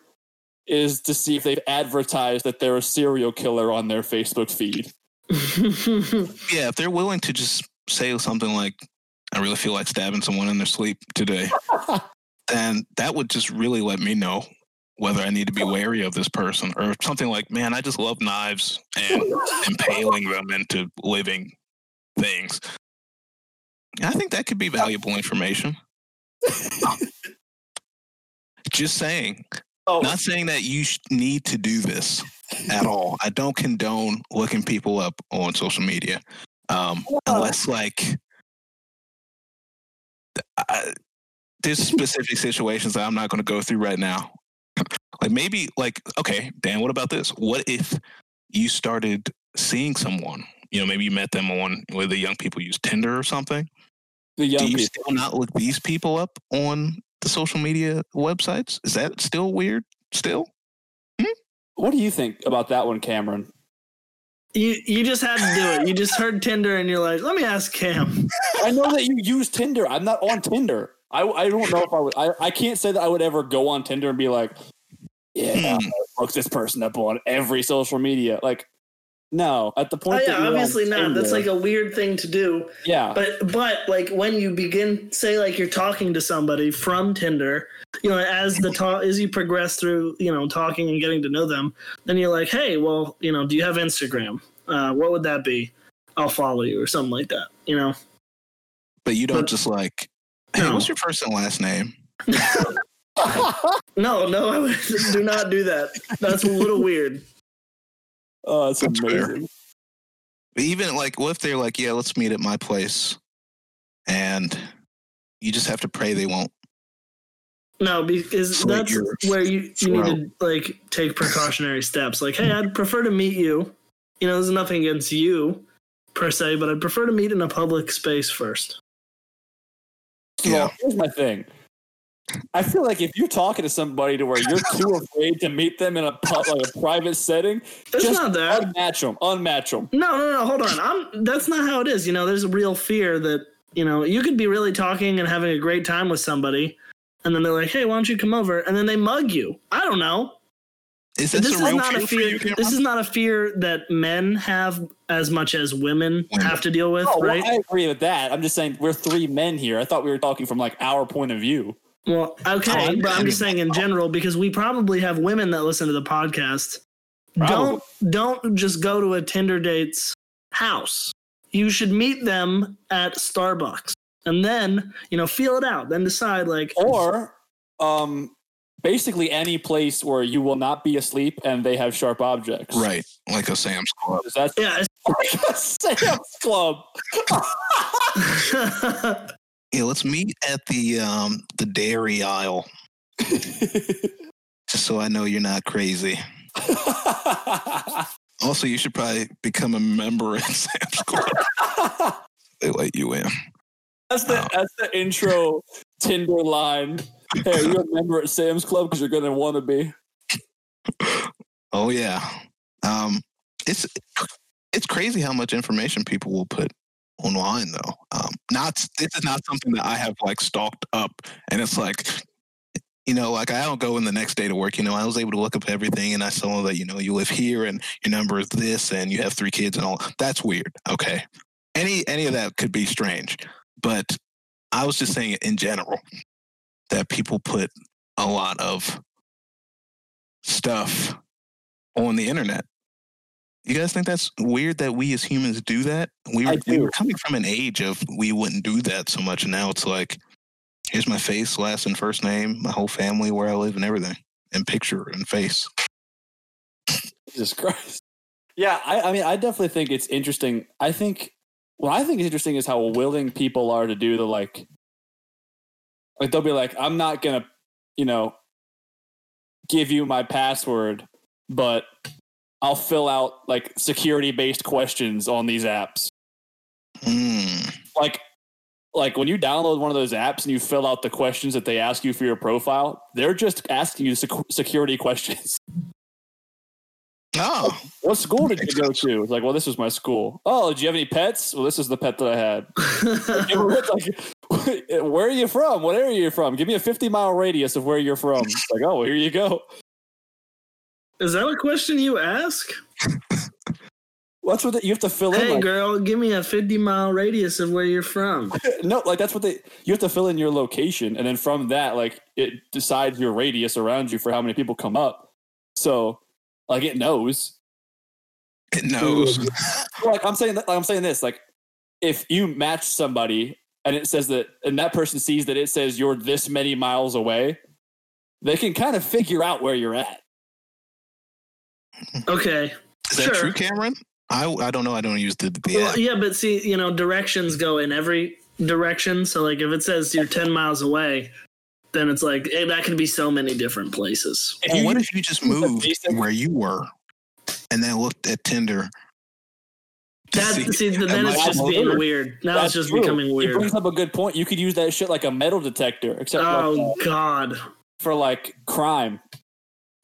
is to see if they've advertised that they're a serial killer on their Facebook feed. Yeah, if they're willing to just say something like, I really feel like stabbing someone in their sleep today, then that would just really let me know whether I need to be wary of this person. Or something like, man, I just love knives and impaling them into living things. I think that could be valuable information. Just saying. Oh. Not saying that you need to do this at all. I don't condone looking people up on social media, um, yeah. unless like I, there's specific situations that I'm not going to go through right now. Like maybe like, okay, Dan, what about this? What if you started seeing someone? You know, maybe you met them on where the young people use Tinder or something. The young do you people. Still not look these people up on the social media websites? Is that still weird? Still? Hmm? What do you think about that one, Cameron? You you just had to do it. You just heard Tinder and you're like, let me ask Cam. I know that you use Tinder. I'm not on Tinder. I, I don't know if I would. I, I can't say that I would ever go on Tinder and be like, yeah, hmm. look this person up on every social media. Like, no, at the point. Oh, yeah, that obviously not. Tinder, that's like a weird thing to do. Yeah, but but like when you begin, say like you're talking to somebody from Tinder, you know, as the talk as you progress through, you know, talking and getting to know them, then you're like, hey, well, you know, do you have Instagram? Uh, what would that be? I'll follow you or something like that, you know. But you don't but, just like, hey, no. What's your first and last name? no, no, I would, do not do that. That's a little weird. Oh, that's, that's amazing. Fair. Even like, what if they're like, yeah, let's meet at my place, and you just have to pray they won't. No, because that's your, where you, you need to like take precautionary steps. Like, hey, I'd prefer to meet you. You know, there's nothing against you per se, but I'd prefer to meet in a public space first. First of yeah. all, here's my thing. I feel like if you're talking to somebody to where you're too afraid to meet them in a pub, like a private setting, that's just not that. unmatch them. Unmatch them. No, no, no. Hold on. I'm. That's not how it is. You know, there's a real fear that, you know, you could be really talking and having a great time with somebody, and then they're like, "Hey, why don't you come over?" And then they mug you. I don't know. Is this, this a real is not a fear? You, this is not a fear that men have as much as women have to deal with, oh, right? Well, I agree with that. I'm just saying we're three men here. I thought we were talking from like our point of view. Well, okay, oh, but I'm just saying in general, because we probably have women that listen to the podcast. Probably. Don't don't just go to a Tinder date's house. You should meet them at Starbucks and then, you know, feel it out. Then decide like or um basically any place where you will not be asleep and they have sharp objects. Right. Like a Sam's Club. That's, yeah, like a Sam's Club. Yeah, let's meet at the um, the dairy aisle. Just so I know you're not crazy. Also, you should probably become a member at Sam's Club. They let you in. That's the um, that's the intro Tinder line. Hey, are you a member at Sam's Club? Because you're gonna want to be. Oh yeah, um, it's it's crazy how much information people will put online though. Um, not this is not something that I have like stalked up, and it's like, you know, like I don't go in the next day to work. You know, I was able to look up everything, and I saw that, you know, you live here, and your number is this, and you have three kids, and all that's weird. Okay, any any of that could be strange, but I was just saying in general that people put a lot of stuff on the internet. You guys think that's weird that we as humans do that? We were, do. we were coming from an age of we wouldn't do that so much. And now it's like, here's my face, last and first name, my whole family, where I live and everything, and picture and face. Jesus Christ. Yeah, I, I mean, I definitely think it's interesting. I think what I think is interesting is how willing people are to do the like, like they'll be like, I'm not going to, you know, give you my password, but I'll fill out like security-based questions on these apps. Mm. Like, like when you download one of those apps and you fill out the questions that they ask you for your profile, they're just asking you sec- security questions. Oh, like, what school did you go to? It's like, well, this was my school. Oh, did you have any pets? Well, this is the pet that I had. Like, where are you from? What area are you from? Give me a fifty mile radius of where you're from. It's like, oh, well, here you go. Is that a question you ask? What's what the, you have to fill hey, in? Hey, like, girl, give me a fifty mile radius of where you're from. No, like that's what they. You have to fill in your location, and then from that, like it decides your radius around you for how many people come up. So, like it knows. It knows. Like I'm saying, like, I'm saying this. Like if you match somebody and it says that, and that person sees that it says you're this many miles away, they can kind of figure out where you're at. Okay. Is that sure. true, Cameron? I, I don't know. I don't use the, the well, app. Yeah, but see, you know, directions go in every direction. So, like, if it says you're ten miles away, then it's like, hey, that could be so many different places. Well, you, what if you just moved where you were and then looked at Tinder? That's, see, see, then I'm it's like, just I'm being older. Weird. Now That's it's just true. becoming weird. It brings up a good point. You could use that shit like a metal detector. Except oh, like, God. For, like, crime.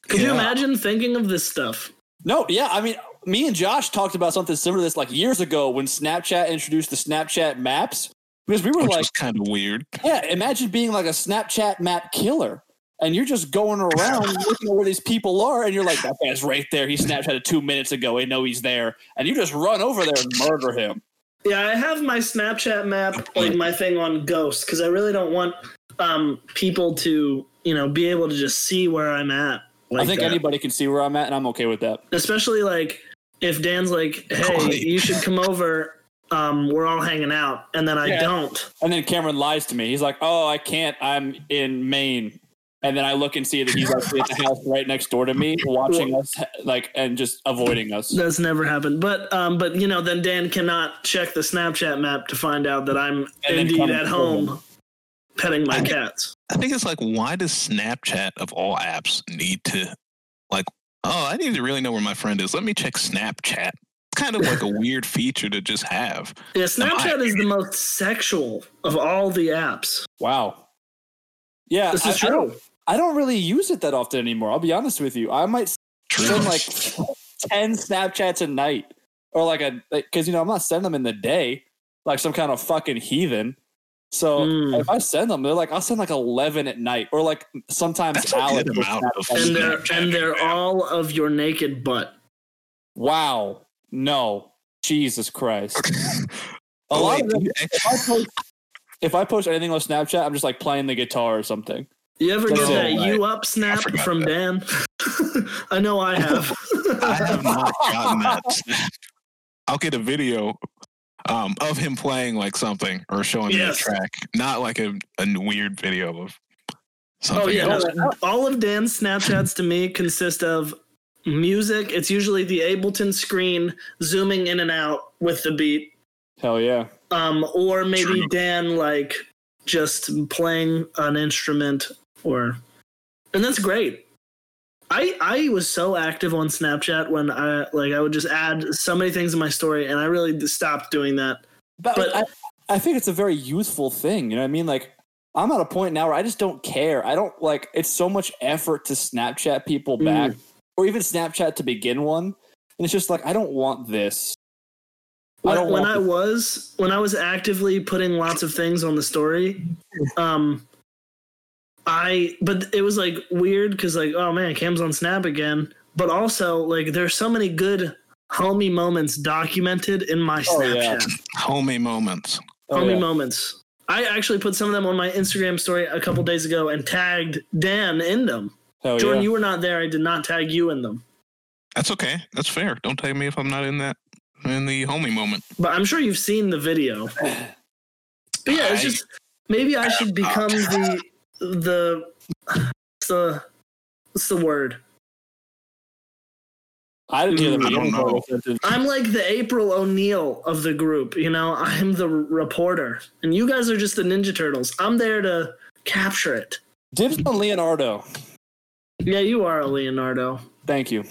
Could yeah. you imagine thinking of this stuff? No, yeah. I mean, me and Josh talked about something similar to this like years ago when Snapchat introduced the Snapchat maps. Because we were Which like, was kind of weird. Yeah, imagine being like a Snapchat map killer. And you're just going around looking at where these people are. And you're like, that guy's right there. He Snapchatted two minutes ago. I know he's there. And you just run over there and murder him. Yeah, I have my Snapchat map, like my thing on Ghost, because I really don't want um, people to, you know, be able to just see where I'm at. Like I think that. Anybody can see where I'm at, and I'm okay with that. Especially, like, if Dan's like, hey, you should come over. Um, we're all hanging out. And then I yeah. don't. And then Cameron lies to me. He's like, oh, I can't. I'm in Maine. And then I look and see that he's actually at the house right next door to me, watching us, like, and just avoiding us. That's never happened. But, um, but you know, then Dan cannot check the Snapchat map to find out that I'm and indeed at home. home. Petting my I cats. Think, I think it's like, why does Snapchat of all apps need to, like, oh, I need to really know where my friend is. Let me check Snapchat. kind of like a weird feature to just have. Yeah, Snapchat is the most sexual of all the apps. Wow. Yeah, this is I, true. I don't, I don't really use it that often anymore. I'll be honest with you. I might true. send like ten Snapchats a night, or like a because like, you know I'm not sending them in the day like some kind of fucking heathen. So mm. if I send them, they're like, I'll send like eleven at night, or like sometimes Alex. And they're, and they're all of your naked butt. Wow. No. Jesus Christ. A oh, lot of them, if, I post, if I post anything on Snapchat, I'm just like playing the guitar or something. You ever get that right. you up snap from that. Dan? I know I have. I have not gotten that snap. I'll get a video Um, of him playing like something or showing yes. me a track, not like a, a weird video of something. Oh yeah, else. All of Dan's Snapchats to me consist of music. It's usually the Ableton screen zooming in and out with the beat. Hell yeah. Um, or maybe True. Dan like just playing an instrument, or and that's great. I, I was so active on Snapchat when I like I would just add so many things in my story, and I really stopped doing that. But, but I, I think it's a very youthful thing. You know what I mean? Like, I'm at a point now where I just don't care. I don't like it's so much effort to Snapchat people back mm. or even Snapchat to begin one. And it's just like, I don't want this. When I, don't when want I this. was when I was actively putting lots of things on the story. Um, I but it was like weird because like, oh man, Cam's on Snap again, but also like there's so many good homie moments documented in my oh, Snapchat. Yeah. Homie moments. Oh, homie yeah. moments. I actually put some of them on my Instagram story a couple days ago and tagged Dan in them. Hell Jordan, yeah. you were not there. I did not tag you in them. That's okay. That's fair. Don't tag me if I'm not in that in the homie moment. But I'm sure you've seen the video. But yeah, I, it's just maybe I should become the The, the, what's the word? I didn't hear the I don't know. I'm like the April O'Neil of the group, you know. I'm the reporter, and you guys are just the Ninja Turtles. I'm there to capture it. Dibs on Leonardo. Yeah, you are a Leonardo. Thank you,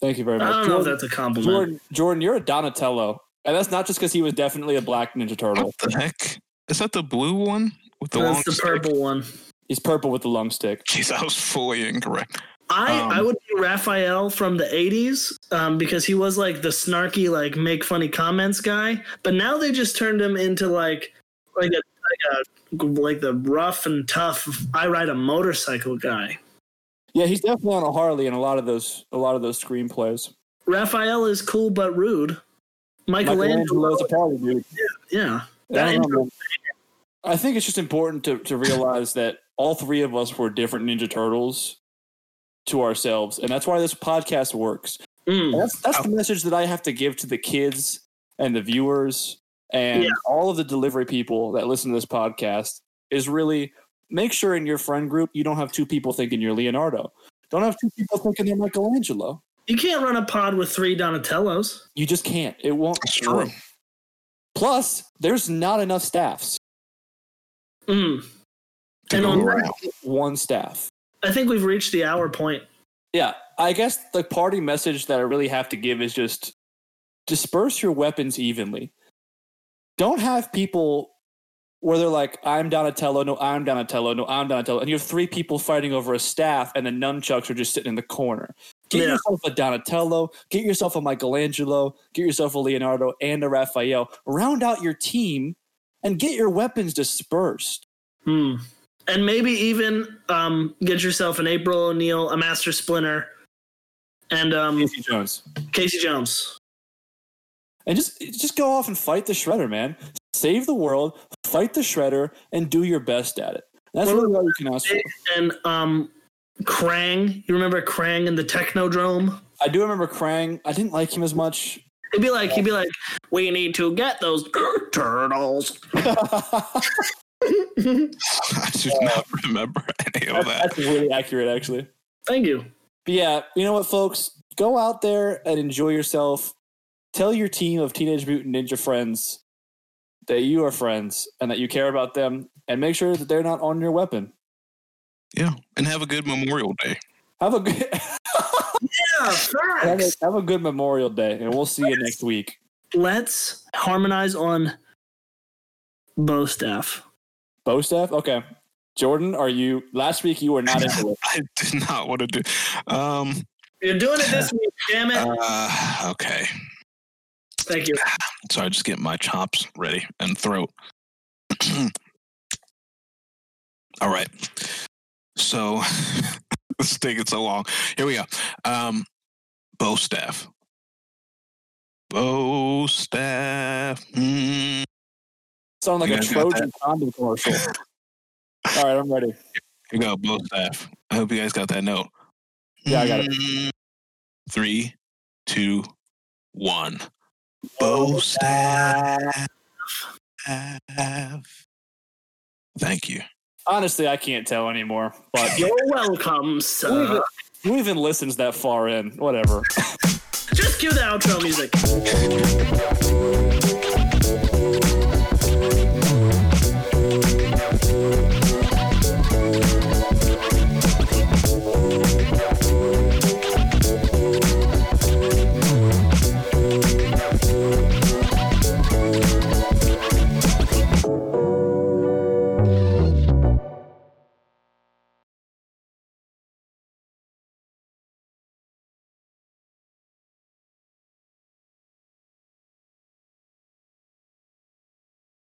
thank you very much. I don't Jordan, know if that's a compliment. Jordan, Jordan, you're a Donatello, and that's not just because he was definitely a black Ninja Turtle. What the heck? Is that the blue one? The That's the stick. Purple one. He's purple with the long stick. Jeez, I was fully incorrect. I, um, I would be Raphael from the eighties um, because he was like the snarky, like make funny comments guy. But now they just turned him into like like a, like, a, like the rough and tough I ride a motorcycle guy. Yeah, he's definitely on a Harley in a lot of those a lot of those screenplays. Raphael is cool but rude. Michelangelo's a party dude. Yeah, yeah. That I think it's just important to, to realize that all three of us were different Ninja Turtles to ourselves. And that's why this podcast works. Mm. That's, that's the message that I have to give to the kids and the viewers and yeah. all of the delivery people that listen to this podcast is really make sure in your friend group, you don't have two people thinking you're Leonardo. Don't have two people thinking they're Michelangelo. You can't run a pod with three Donatellos. You just can't. It won't. That's true. Plus, there's not enough staffs. Mm. And on that, one staff. I think we've reached the hour point. Yeah, I guess the party message that I really have to give is just disperse your weapons evenly. Don't have people where they're like, I'm Donatello, no, I'm Donatello, no, I'm Donatello, and you have three people fighting over a staff, and the nunchucks are just sitting in the corner. Get yeah. yourself a Donatello, get yourself a Michelangelo, get yourself a Leonardo and a Raphael. Round out your team. And get your weapons dispersed. Hmm. And maybe even um, get yourself an April O'Neil, a Master Splinter, and um, Casey Jones. Casey Jones. And just just go off and fight the Shredder, man. Save the world, fight the Shredder, and do your best at it. That's well, really all you can ask for. And um, Krang. You remember Krang in the Technodrome? I do remember Krang. I didn't like him as much. He'd be like, he'd be like, we need to get those turtles. I do not remember any of that. That's really accurate, actually. Thank you. But yeah, you know what, folks? Go out there and enjoy yourself. Tell your team of Teenage Mutant Ninja friends that you are friends and that you care about them, and make sure that they're not on your weapon. Yeah, and have a good Memorial Day. Have a good... Have a, have a good Memorial Day, and we'll see let's, you next week. Let's harmonize on Bo Staff. Bo Staff? Okay. Jordan, are you... Last week, you were not into it. I did not want to do... Um, You're doing it this week, damn it. Uh, okay. Thank you. Sorry, just getting my chops ready and throat. All right. So... This is taking so long. Here we go. Um, Bo Staff. Bo Staff. Mm. Sound like you a Trojan condom commercial. All right, I'm ready. Here we go, Bo Staff. I hope you guys got that note. Yeah, I got it. Three, two, one. Bo Staff. Staff. Thank you. Honestly, I can't tell anymore. But you're welcome, sir. Who even listens that far in? Whatever. Just cue the outro music.